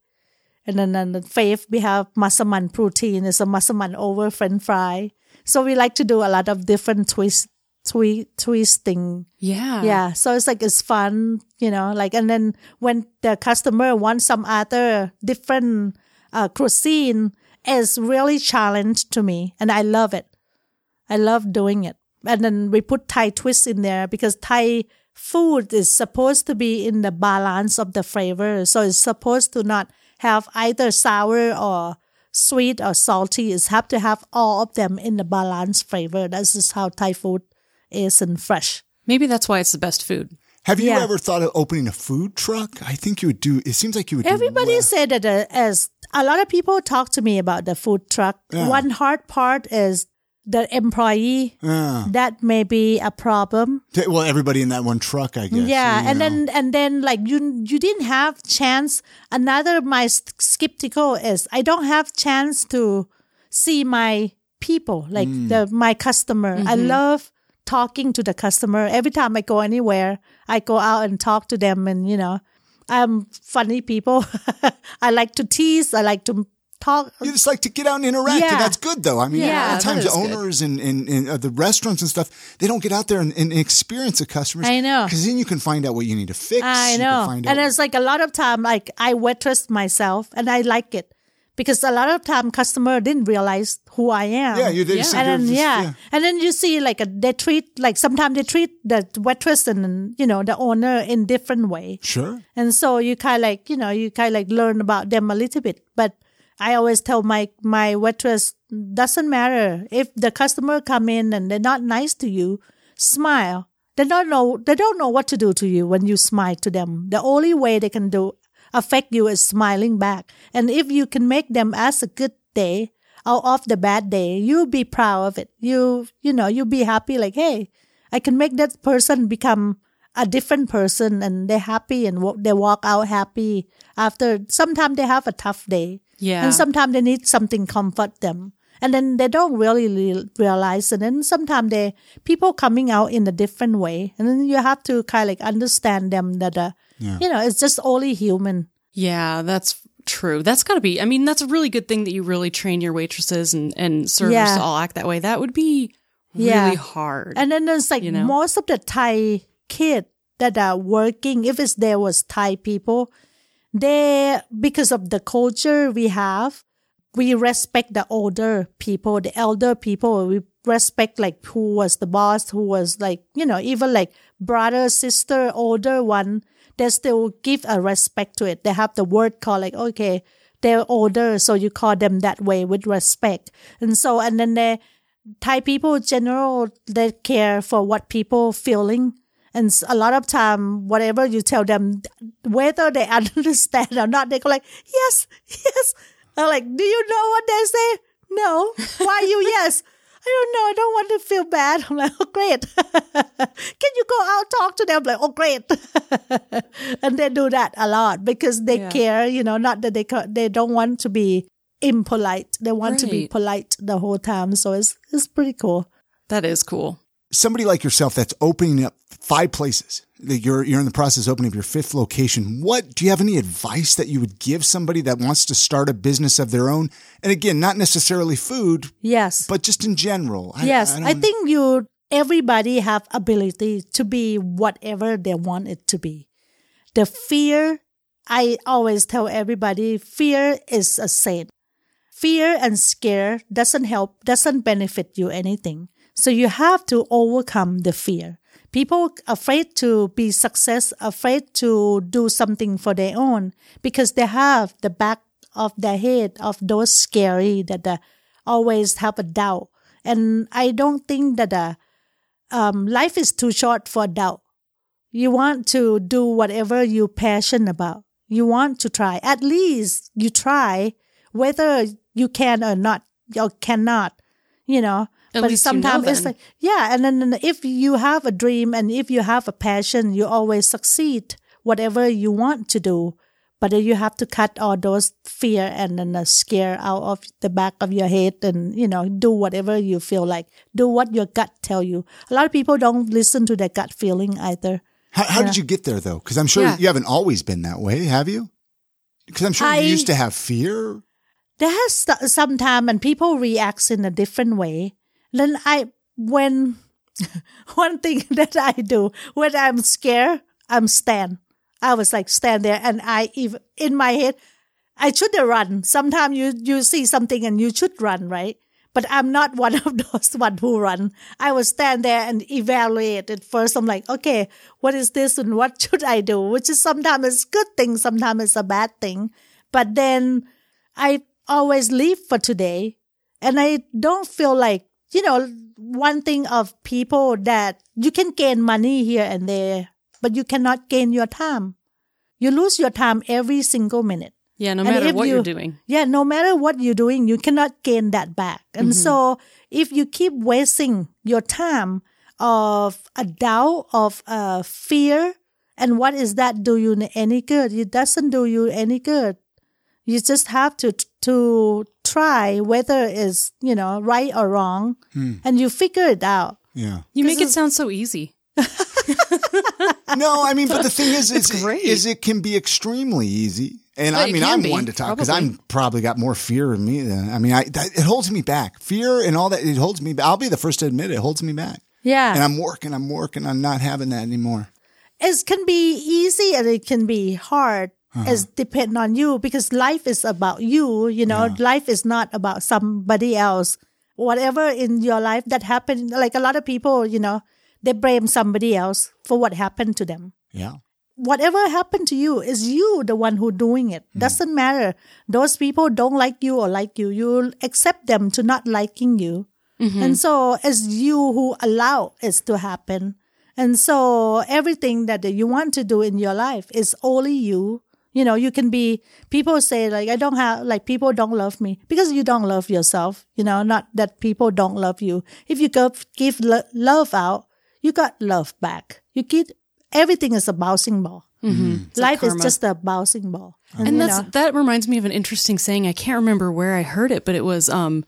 And then on the Fav, we have masaman protein. It's a masaman over French fry. So we like to do a lot of different twist, twi- twisting. Yeah. Yeah. So it's like, it's fun, you know, like, and then when the customer wants some other different uh, cuisine, it's really challenge to me. And I love it. I love doing it. And then we put Thai twist in there because Thai food is supposed to be in the balance of the flavor. So it's supposed to not have either sour or sweet or salty. It's have to have all of them in the balanced flavor. That's just how Thai food is and fresh. Maybe that's why it's the best food. Have you yeah. ever thought of opening a food truck? I think you would do, it seems like you would Everybody do Everybody said that uh, as a lot of people talk to me about the food truck. Yeah. One hard part is the employee, yeah. that may be a problem. Well, everybody in that one truck, I guess. Yeah, and know. then and then like you you didn't have chance. Another my skeptical is I don't have chance to see my people, like mm. the my customer. Mm-hmm. I love talking to the customer. Every time I go anywhere, I go out and talk to them, and you know, I'm funny people. I like to tease. I like to. Talk. You just like to get out and interact, yeah. and that's good, though. I mean, yeah, a lot of times the owners and, and, and uh, the restaurants and stuff, they don't get out there and, and experience the customers. I know. Because then you can find out what you need to fix. I know. You can find and out- it's like a lot of time, like, I waitress myself, and I like it. Because a lot of time, customer didn't realize who I am. Yeah, you did. Yeah. And then, just, yeah. yeah. And then you see, like, a, they treat, like, sometimes they treat the waitress and, you know, the owner in different way. Sure. And so you kind of like, you know, you kind of like learn about them a little bit, but I always tell my, my waitress, doesn't matter if the customer come in and they're not nice to you, smile. They don't know, they don't know what to do to you when you smile to them. The only way they can do affect you is smiling back. And if you can make them ask a good day, out of the bad day, you'll be proud of it. You, you know, you'll be happy like, hey, I can make that person become a different person, and they're happy and w- they walk out happy after. Sometimes they have a tough day. Yeah. And sometimes they need something comfort them. And then they don't really re- realize. And then sometimes they people coming out in a different way. And then you have to kind of like understand them that, uh, yeah. you know, it's just only human. Yeah, that's true. That's got to be, I mean, that's a really good thing that you really train your waitresses and, and servers yeah. to all act that way. That would be really yeah. hard. And then there's like you know? most of the Thai kids that are working, if it's there was Thai people, they, because of the culture we have, we respect the older people, the elder people. We respect like who was the boss, who was like, you know, even like brother, sister, older one. They still give a respect to it. They have the word called like, okay, they're older, so you call them that way with respect. And so, and then they, Thai people in general, they care for what people feeling. And a lot of time, whatever you tell them, whether they understand or not, they go like, yes, yes. I'm like, do you know what they say? No. Why you yes? I don't know. I don't want to feel bad. I'm like, oh, great. Can you go out talk to them? I'm like, oh, great. And they do that a lot because they yeah. care, you know, not that they they don't want to be impolite. They want right. to be polite the whole time. So it's it's pretty cool. That is cool. Somebody like yourself that's opening up five places, that you're you're in the process of opening up your fifth location. What do you have any advice that you would give somebody that wants to start a business of their own? And again, not necessarily food, yes, but just in general. I, yes, I, I think you everybody have ability to be whatever they want it to be. The fear, I always tell everybody, fear is a sin. Fear and scare doesn't help, doesn't benefit you anything. So you have to overcome the fear. People are afraid to be success, afraid to do something for their own because they have the back of their head of those scary that uh, always have a doubt. And I don't think that uh, um, life is too short for doubt. You want to do whatever you're passionate about. You want to try. At least you try whether you can or not or cannot, you know. At but sometimes you know, it's like, yeah, and then if you have a dream and if you have a passion, you always succeed whatever you want to do. But then you have to cut all those fear and then the scare out of the back of your head and, you know, do whatever you feel like. Do what your gut tell you. A lot of people don't listen to their gut feeling either. How, how yeah. did you get there, though? Because I'm sure yeah. you haven't always been that way, have you? Because I'm sure I, you used to have fear. There has st- some time and people react in a different way. Then I, when, one thing that I do, when I'm scared, I'm stand. I was like, stand there. And I, even in my head, I should run. Sometimes you, you see something and you should run, right? But I'm not one of those one who run. I will stand there and evaluate it first. I'm like, okay, what is this and what should I do? Which is sometimes it's a good thing, sometimes it's a bad thing. But then I always leave for today. And I don't feel like, you know, one thing of people that you can gain money here and there, but you cannot gain your time. You lose your time every single minute. Yeah, no matter what you, you're doing. Yeah, no matter what you're doing, you cannot gain that back. And mm-hmm. so if you keep wasting your time of a doubt, of a fear, and what is that do you any good? It doesn't do you any good. You just have to to try whether it's, you know, right or wrong, hmm. and you figure it out. Yeah, you make it sound so easy. No, I mean, but the thing is, is, is it can be extremely easy. And but I mean, I'm be, one to talk because I'm probably got more fear in me than I mean, I that, it holds me back. Fear and all that, it holds me back. I'll be the first to admit it, it holds me back. Yeah, and I'm working, I'm working, I'm not having that anymore. It can be easy and it can be hard. Uh-huh. It's depend on you because life is about you, you know, yeah. life is not about somebody else. Whatever in your life that happened, like a lot of people, you know, they blame somebody else for what happened to them. Yeah. Whatever happened to you is you the one who doing it. Mm. Doesn't matter. Those people don't like you or like you. You accept them to not liking you. Mm-hmm. And so it's you who allow it to happen. And so everything that you want to do in your life is only you. You know, you can be, people say like, I don't have, like people don't love me, because you don't love yourself, you know, not that people don't love you. If you give love out, you got love back. You get, everything is a bouncing ball. Mm-hmm. Life like is just a bouncing ball. Mm-hmm. And that's, that reminds me of an interesting saying. I can't remember where I heard it, but it was, um,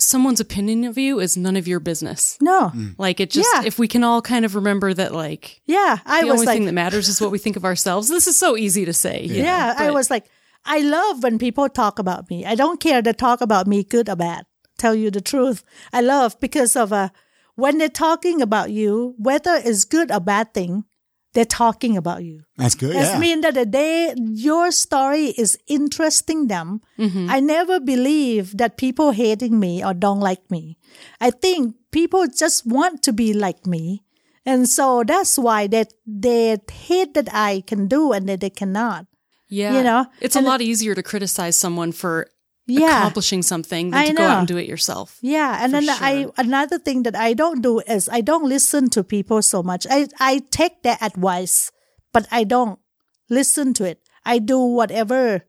someone's opinion of you is none of your business. No. Mm. Like it just, yeah. if we can all kind of remember that, like, yeah, I the was only like, thing that matters is what we think of ourselves. This is so easy to say. Yeah. yeah but, I was like, I love when people talk about me. I don't care they talk about me, good or bad. Tell you the truth. I love because of uh, when they're talking about you, whether it's good or bad thing, they're talking about you. That's good. That yeah. means that the day your story is interesting them. Mm-hmm. I never believe that people hating me or don't like me. I think people just want to be like me. And so that's why that they, they hate that I can do and that they cannot. Yeah. You know? It's and a lot it, easier to criticize someone for yeah, accomplishing something than I to know. go out and do it yourself. Yeah. And then sure. I another thing that I don't do is I don't listen to people so much. I, I take their advice, but I don't listen to it. I do whatever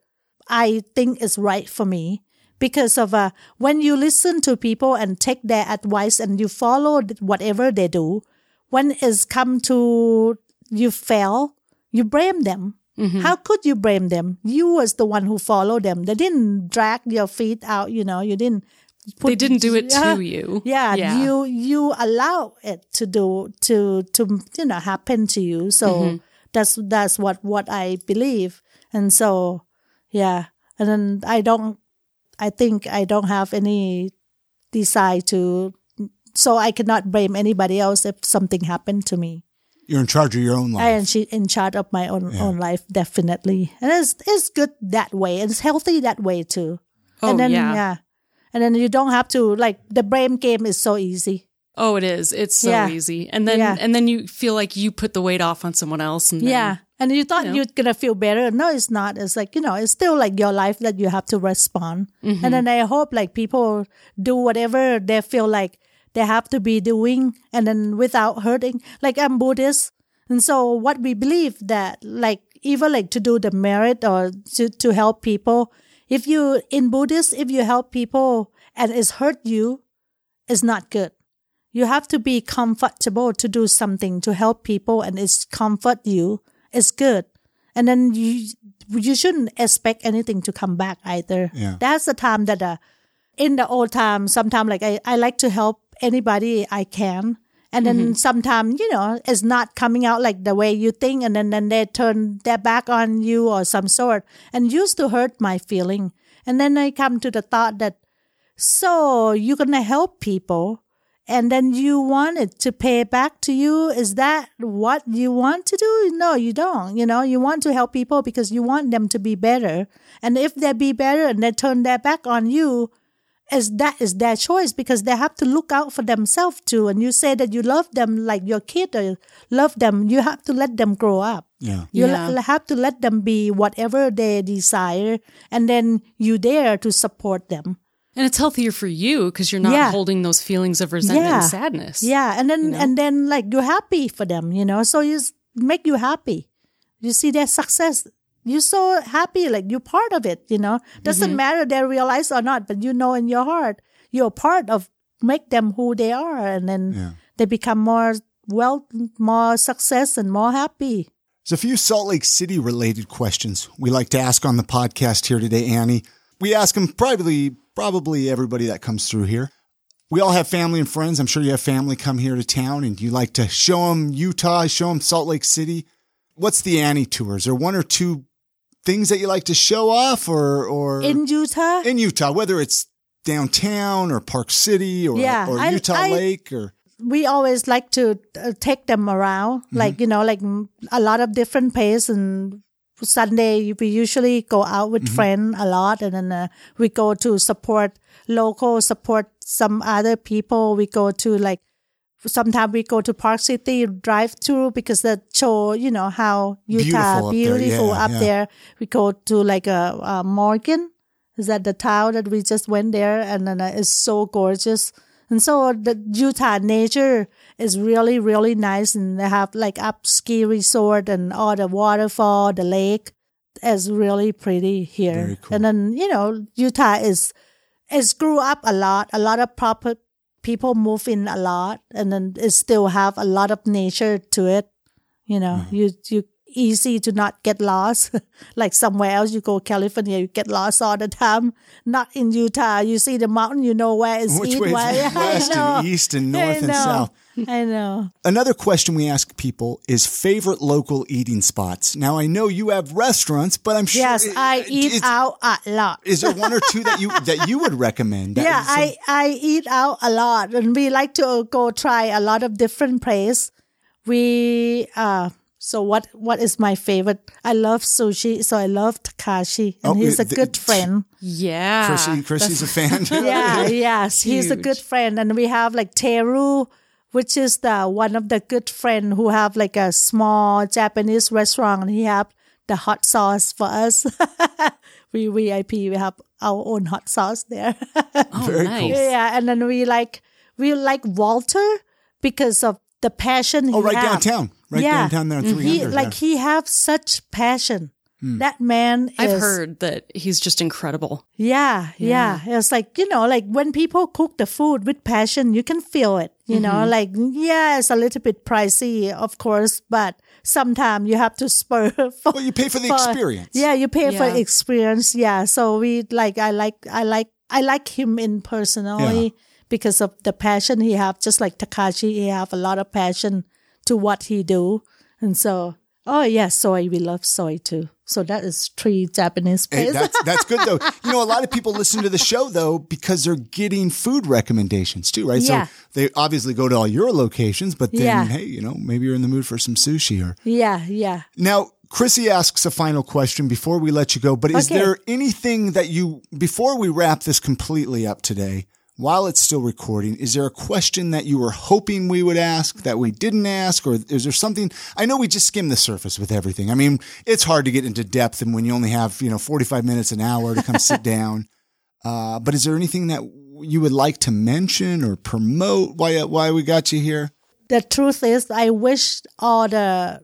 I think is right for me, because of uh, when you listen to people and take their advice and you follow whatever they do, when it's come to you fail, you blame them. Mm-hmm. How could you blame them? You was the one who followed them. They didn't drag your feet out, you know, you didn't. Put, they didn't do it uh, to you. Yeah, yeah. You, you allow it to do, to, to, you know, happen to you. So mm-hmm. that's, that's what, what I believe. And so, yeah. And then I don't, I think I don't have any desire to, so I cannot blame anybody else if something happened to me. You're in charge of your own life. I am in charge of my own yeah. own life, definitely. And it's it's good that way. It's healthy that way too. Oh, and then, yeah. yeah. And then you don't have to, like, the blame game is so easy. Oh, it is. It's so yeah. easy. And then yeah. and then you feel like you put the weight off on someone else. And then, yeah. And you thought you know. you're going to feel better. No, it's not. It's like, you know, it's still like your life that you have to respond. Mm-hmm. And then I hope like people do whatever they feel like they have to be doing, and then without hurting. Like I'm Buddhist, and so what we believe that like even like to do the merit or to, to help people, if you in Buddhist, if you help people and it's hurt you, it's not good. You have to be comfortable to do something to help people and it's comfort you, it's good. And then you you shouldn't expect anything to come back either. Yeah. That's the time that uh, in the old time, sometimes like I, I like to help anybody I can, and then mm-hmm. sometimes you know it's not coming out like the way you think, and then, then they turn their back on you or some sort, and used to hurt my feeling. And then I come to the thought that so you're gonna help people and then you want it to pay back to you. Is that what you want to do? No, you don't. You know, you want to help people because you want them to be better, and if they be better and they turn their back on you, is that is their choice, because they have to look out for themselves too. And you say that you love them like your kid or you love them, you have to let them grow up. Yeah. You yeah. L- have to let them be whatever they desire, and then you dare to support them. And it's healthier for you because you're not yeah. holding those feelings of resentment yeah. and sadness. Yeah, and then you know? and then like you're happy for them, you know. So you make you happy. You see their success. You're so happy, like you're part of it, you know. Doesn't mm-hmm. matter they realize or not, but you know in your heart, you're part of make them who they are, and then yeah. they become more wealth, more success, and more happy. There's a few Salt Lake City-related questions we like to ask on the podcast here today, Annie. We ask them privately, probably everybody that comes through here. We all have family and friends. I'm sure you have family come here to town, and you like to show them Utah, show them Salt Lake City. What's the Annie tours? Or one or two things that you like to show off, or, or in Utah, in Utah, whether it's downtown or Park City or, yeah, or Utah I, I, Lake, or we always like to uh, take them around, mm-hmm. like you know, like a lot of different places. And Sunday we usually go out with mm-hmm. friends a lot, and then uh, we go to support local, support some other people. We go to like. Sometimes we go to Park City drive through because that show, you know, how Utah beautiful, beautiful up, there. Yeah, up yeah. there. We go to like a, a Morgan. Is that the town that we just went there? And then uh, it's so gorgeous. And so the Utah nature is really, really nice. And they have like up ski resort and all the waterfall, the lake. is really pretty here. Very cool. And then, you know, Utah is, it's grew up a lot. A lot of proper people move in a lot, and then it still have a lot of nature to it. You know, mm-hmm. you, you easy to not get lost. Like somewhere else, you go California, you get lost all the time. Not in Utah. You see the mountain, you know where it's Which east, way where, is west and east and north and south. I know. Another question we ask people is favorite local eating spots. Now, I know you have restaurants, but I'm sure. Yes, it, I eat out a lot. Is there one or two that you that you would recommend? Yeah, some... I, I eat out a lot, and we like to go try a lot of different places. We, uh, so what, what is my favorite? I love sushi, so I love Takashi, and oh, he's a the, good friend. Yeah. Chrissy, Chrissy's a fan. Yeah, yes, huge. He's a good friend. And we have like Teru, which is the one of the good friend who have like a small Japanese restaurant, and he have the hot sauce for us. We V I P, we have our own hot sauce there. Oh, very nice. Cool. Yeah, and then we like we like Walter because of the passion. Oh, he right have. downtown, right yeah. downtown there. On three hundred, he, like yeah. he have such passion. Hmm. That man is... I've heard that he's just incredible. Yeah, yeah, yeah. It's like, you know, like when people cook the food with passion, you can feel it. You mm-hmm. know, like, yeah, it's a little bit pricey, of course, but sometimes you have to spur for... Well, you pay for the for, experience. Yeah, you pay yeah. for experience, yeah. So we, like, I like, I like, I like him in personally yeah. because of the passion he have. Just like Takashi, he have a lot of passion to what he do. And so... Oh, yeah, soy. We love soy, too. So that is three Japanese places. Hey, that's, that's good, though. You know, a lot of people listen to the show, though, because they're getting food recommendations, too, right? Yeah. So they obviously go to all your locations, but then, yeah. hey, you know, maybe you're in the mood for some sushi or... Yeah, yeah. Now, Chrissy asks a final question before we let you go, but is okay. there anything that you... Before we wrap this completely up today, while it's still recording, is there a question that you were hoping we would ask that we didn't ask? Or is there something? I know we just skimmed the surface with everything. I mean, it's hard to get into depth, and when you only have, you know, forty-five minutes, an hour to come sit down. Uh, but is there anything that you would like to mention or promote why, why we got you here? The truth is, I wish all the,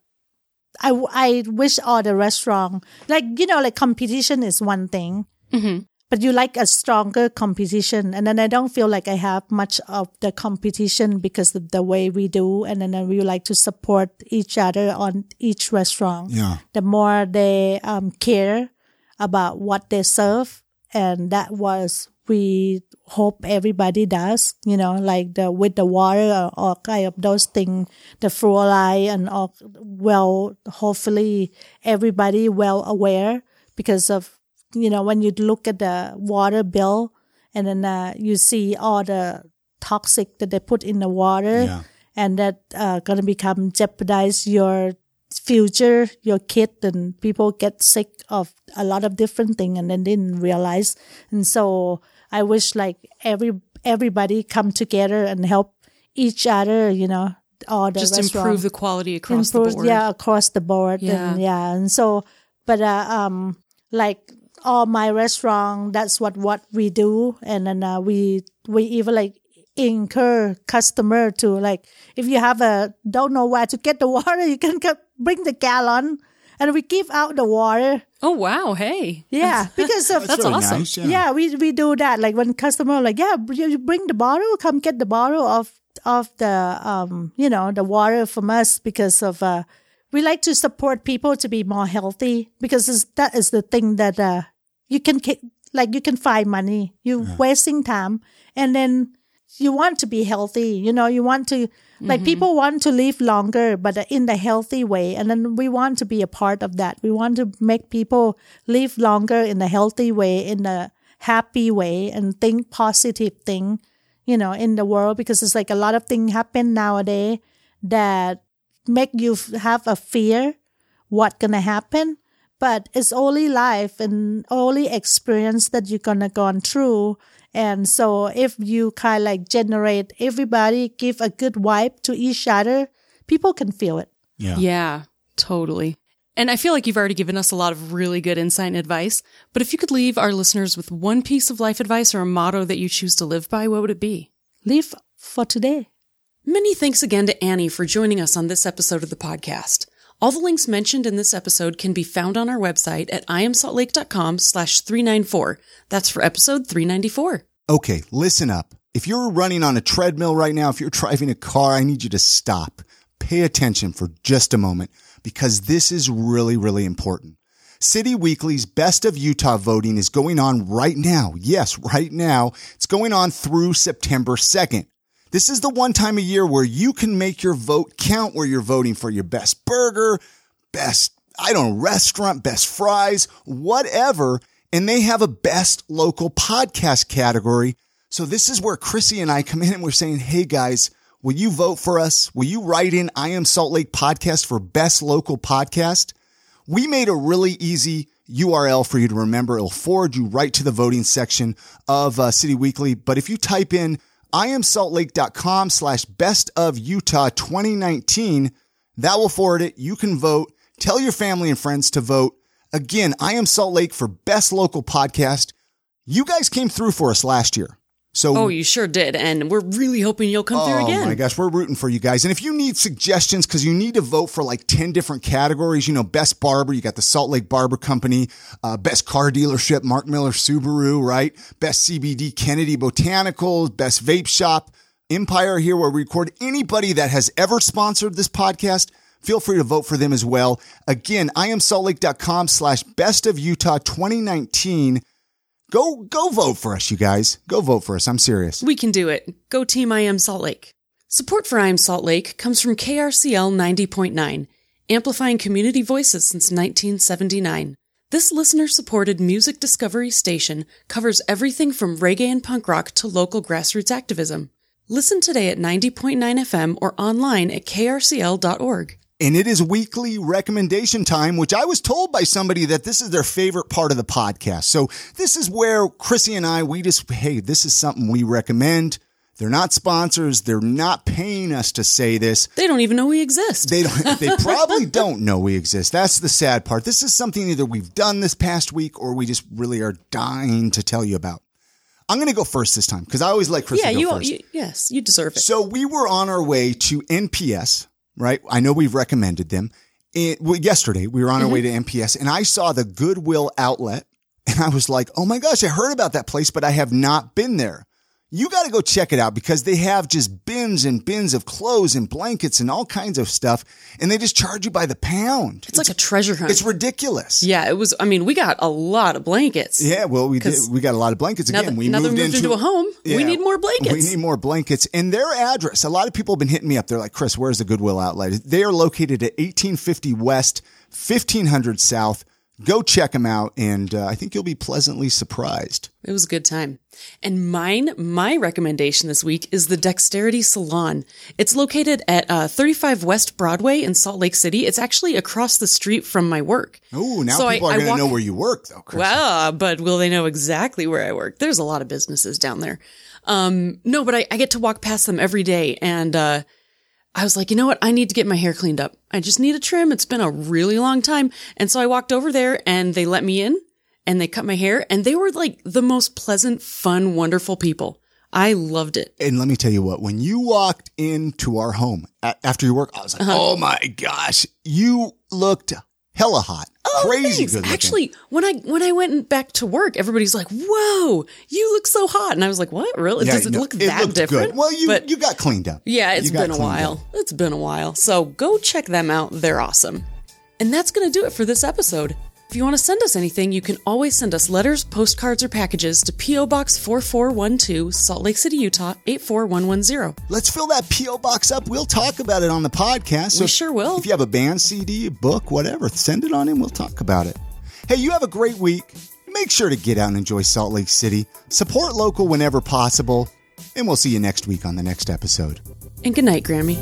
I, I wish all the restaurant, like, you know, like competition is one thing. Mm-hmm. But you like a stronger competition. And then I don't feel like I have much of the competition because of the way we do. And then we like to support each other on each restaurant. Yeah. The more they um, care about what they serve. And that was, we hope everybody does, you know, like the with the water or all kind of those things, the fluoride and all. Well, hopefully everybody well aware because of, you know, when you look at the water bill and then uh, you see all the toxic that they put in the water yeah. and that uh, going to become jeopardize your future, your kid, and people get sick of a lot of different things and then didn't realize. And so I wish like every everybody come together and help each other, you know, all the Just restaurant. improve the quality across improve, the board. Yeah, across the board. Yeah. And, yeah, and so, but uh, um, like... all my restaurant, that's what, what we do. And then uh, we we even like incur customer to like, if you have a, don't know where to get the water, you can get, bring the gallon and we give out the water. Oh, wow. Hey. Yeah. That's, because of, that's, that's really awesome. Nice, yeah, yeah we, we do that. Like when customer like, yeah, you bring the bottle, come get the bottle of, of the, um you know, the water from us because of, uh, we like to support people to be more healthy because that is the thing that, uh, you can, like, you can find money. You're yeah. wasting time. And then you want to be healthy. You know, you want to, like, mm-hmm. people want to live longer, but in the healthy way. And then we want to be a part of that. We want to make people live longer in a healthy way, in a happy way, and think positive thing, you know, in the world. Because it's like a lot of things happen nowadays that make you have a fear what going to happen. But it's only life and only experience that you're going to go through. And so if you kind of like generate everybody, give a good vibe to each other, people can feel it. Yeah. Yeah, totally. And I feel like you've already given us a lot of really good insight and advice. But if you could leave our listeners with one piece of life advice or a motto that you choose to live by, what would it be? Live for today. Many thanks again to Annie for joining us on this episode of the podcast. All the links mentioned in this episode can be found on our website at I am salt lake dot com slash three ninety-four. That's for episode three ninety-four. Okay, listen up. If you're running on a treadmill right now, if you're driving a car, I need you to stop. Pay attention for just a moment, because this is really, really important. City Weekly's Best of Utah voting is going on right now. Yes, right now. It's going on through September second. This is the one time a year where you can make your vote count, where you're voting for your best burger, best, I don't know, restaurant, best fries, whatever. And they have a best local podcast category. So this is where Chrissy and I come in and we're saying, hey guys, will you vote for us? Will you write in I Am Salt Lake Podcast for best local podcast? We made a really easy U R L for you to remember. It'll forward you right to the voting section of uh, City Weekly. But if you type in I am salt lake dot com slash best of Utah twenty nineteen. That will forward it. You can vote. Tell your family and friends to vote. Again, I Am Salt Lake for best local podcast. You guys came through for us last year. So, oh, you sure did. And we're really hoping you'll come oh through again. Oh my gosh, we're rooting for you guys. And if you need suggestions, because you need to vote for like ten different categories, you know, best barber, you got the Salt Lake Barber Company, uh, best car dealership, Mark Miller Subaru, right? Best C B D, Kennedy Botanicals, best vape shop, Empire here where we record. Anybody that has ever sponsored this podcast, feel free to vote for them as well. Again, I am salt lake dot com slash best of Utah twenty nineteen. Go go vote for us, you guys. Go vote for us. I'm serious. We can do it. Go Team I Am Salt Lake. Support for I Am Salt Lake comes from K R C L ninety point nine, amplifying community voices since nineteen seventy-nine. This listener-supported music discovery station covers everything from reggae and punk rock to local grassroots activism. Listen today at ninety point nine F M or online at K R C L dot org. And it is weekly recommendation time, which I was told by somebody that this is their favorite part of the podcast. So this is where Chrissy and I, we just, hey, this is something we recommend. They're not sponsors. They're not paying us to say this. They don't even know we exist. They don't, they probably don't know we exist. That's the sad part. This is something either we've done this past week or we just really are dying to tell you about. I'm going to go first this time because I always like Chrissy yeah, go you, first. You, yes, you deserve it. So we were on our way to N P S. Right. I know we've recommended them. It, well, yesterday, we were on mm-hmm. our way to N P S and I saw the Goodwill outlet and I was like, oh my gosh, I heard about that place, but I have not been there. You got to go check it out because they have just bins and bins of clothes and blankets and all kinds of stuff. And they just charge you by the pound. It's, it's like a treasure hunt. It's ridiculous. Yeah, it was. I mean, we got a lot of blankets. Yeah, well, we did. We got a lot of blankets. Again, now that, we now moved, that we moved into, into a home. Yeah, we need more blankets. We need more blankets. And their address, a lot of people have been hitting me up. They're like, Chris, where's the Goodwill outlet? They are located at eighteen fifty West, fifteen hundred South. Go check them out, and uh, I think you'll be pleasantly surprised. It was a good time. And mine, my recommendation this week is the Dexterity Salon. It's located at uh, thirty-five West Broadway in Salt Lake City. It's actually across the street from my work. Oh, now so people I, are going to know where you work, though, Chris. Well, but will they know exactly where I work? There's a lot of businesses down there. Um, no, but I, I get to walk past them every day, and uh I was like, you know what? I need to get my hair cleaned up. I just need a trim. It's been a really long time. And so I walked over there and they let me in and they cut my hair and they were like the most pleasant, fun, wonderful people. I loved it. And let me tell you what, when you walked into our home a- after your work, I was like, uh-huh. oh my gosh, you looked hella hot. Oh, crazy thanks. Good looking. Actually, when I when I went back to work, everybody's like, "Whoa, you look so hot!" And I was like, "What? Really? Yeah, Does it no, look that it different?" Good. Well, you but, you got cleaned up. Yeah, it's been a while. Up. It's been a while. So go check them out. They're awesome. And that's going to do it for this episode. If you want to send us anything, you can always send us letters, postcards, or packages to P O. Box four four one two, Salt Lake City, Utah, eight four one one zero. Let's fill that P O box up. We'll talk about it on the podcast. So we sure will. If you have a band, C D, book, whatever, send it on in. We'll talk about it. Hey, you have a great week. Make sure to get out and enjoy Salt Lake City. Support local whenever possible. And we'll see you next week on the next episode. And good night, Grammy.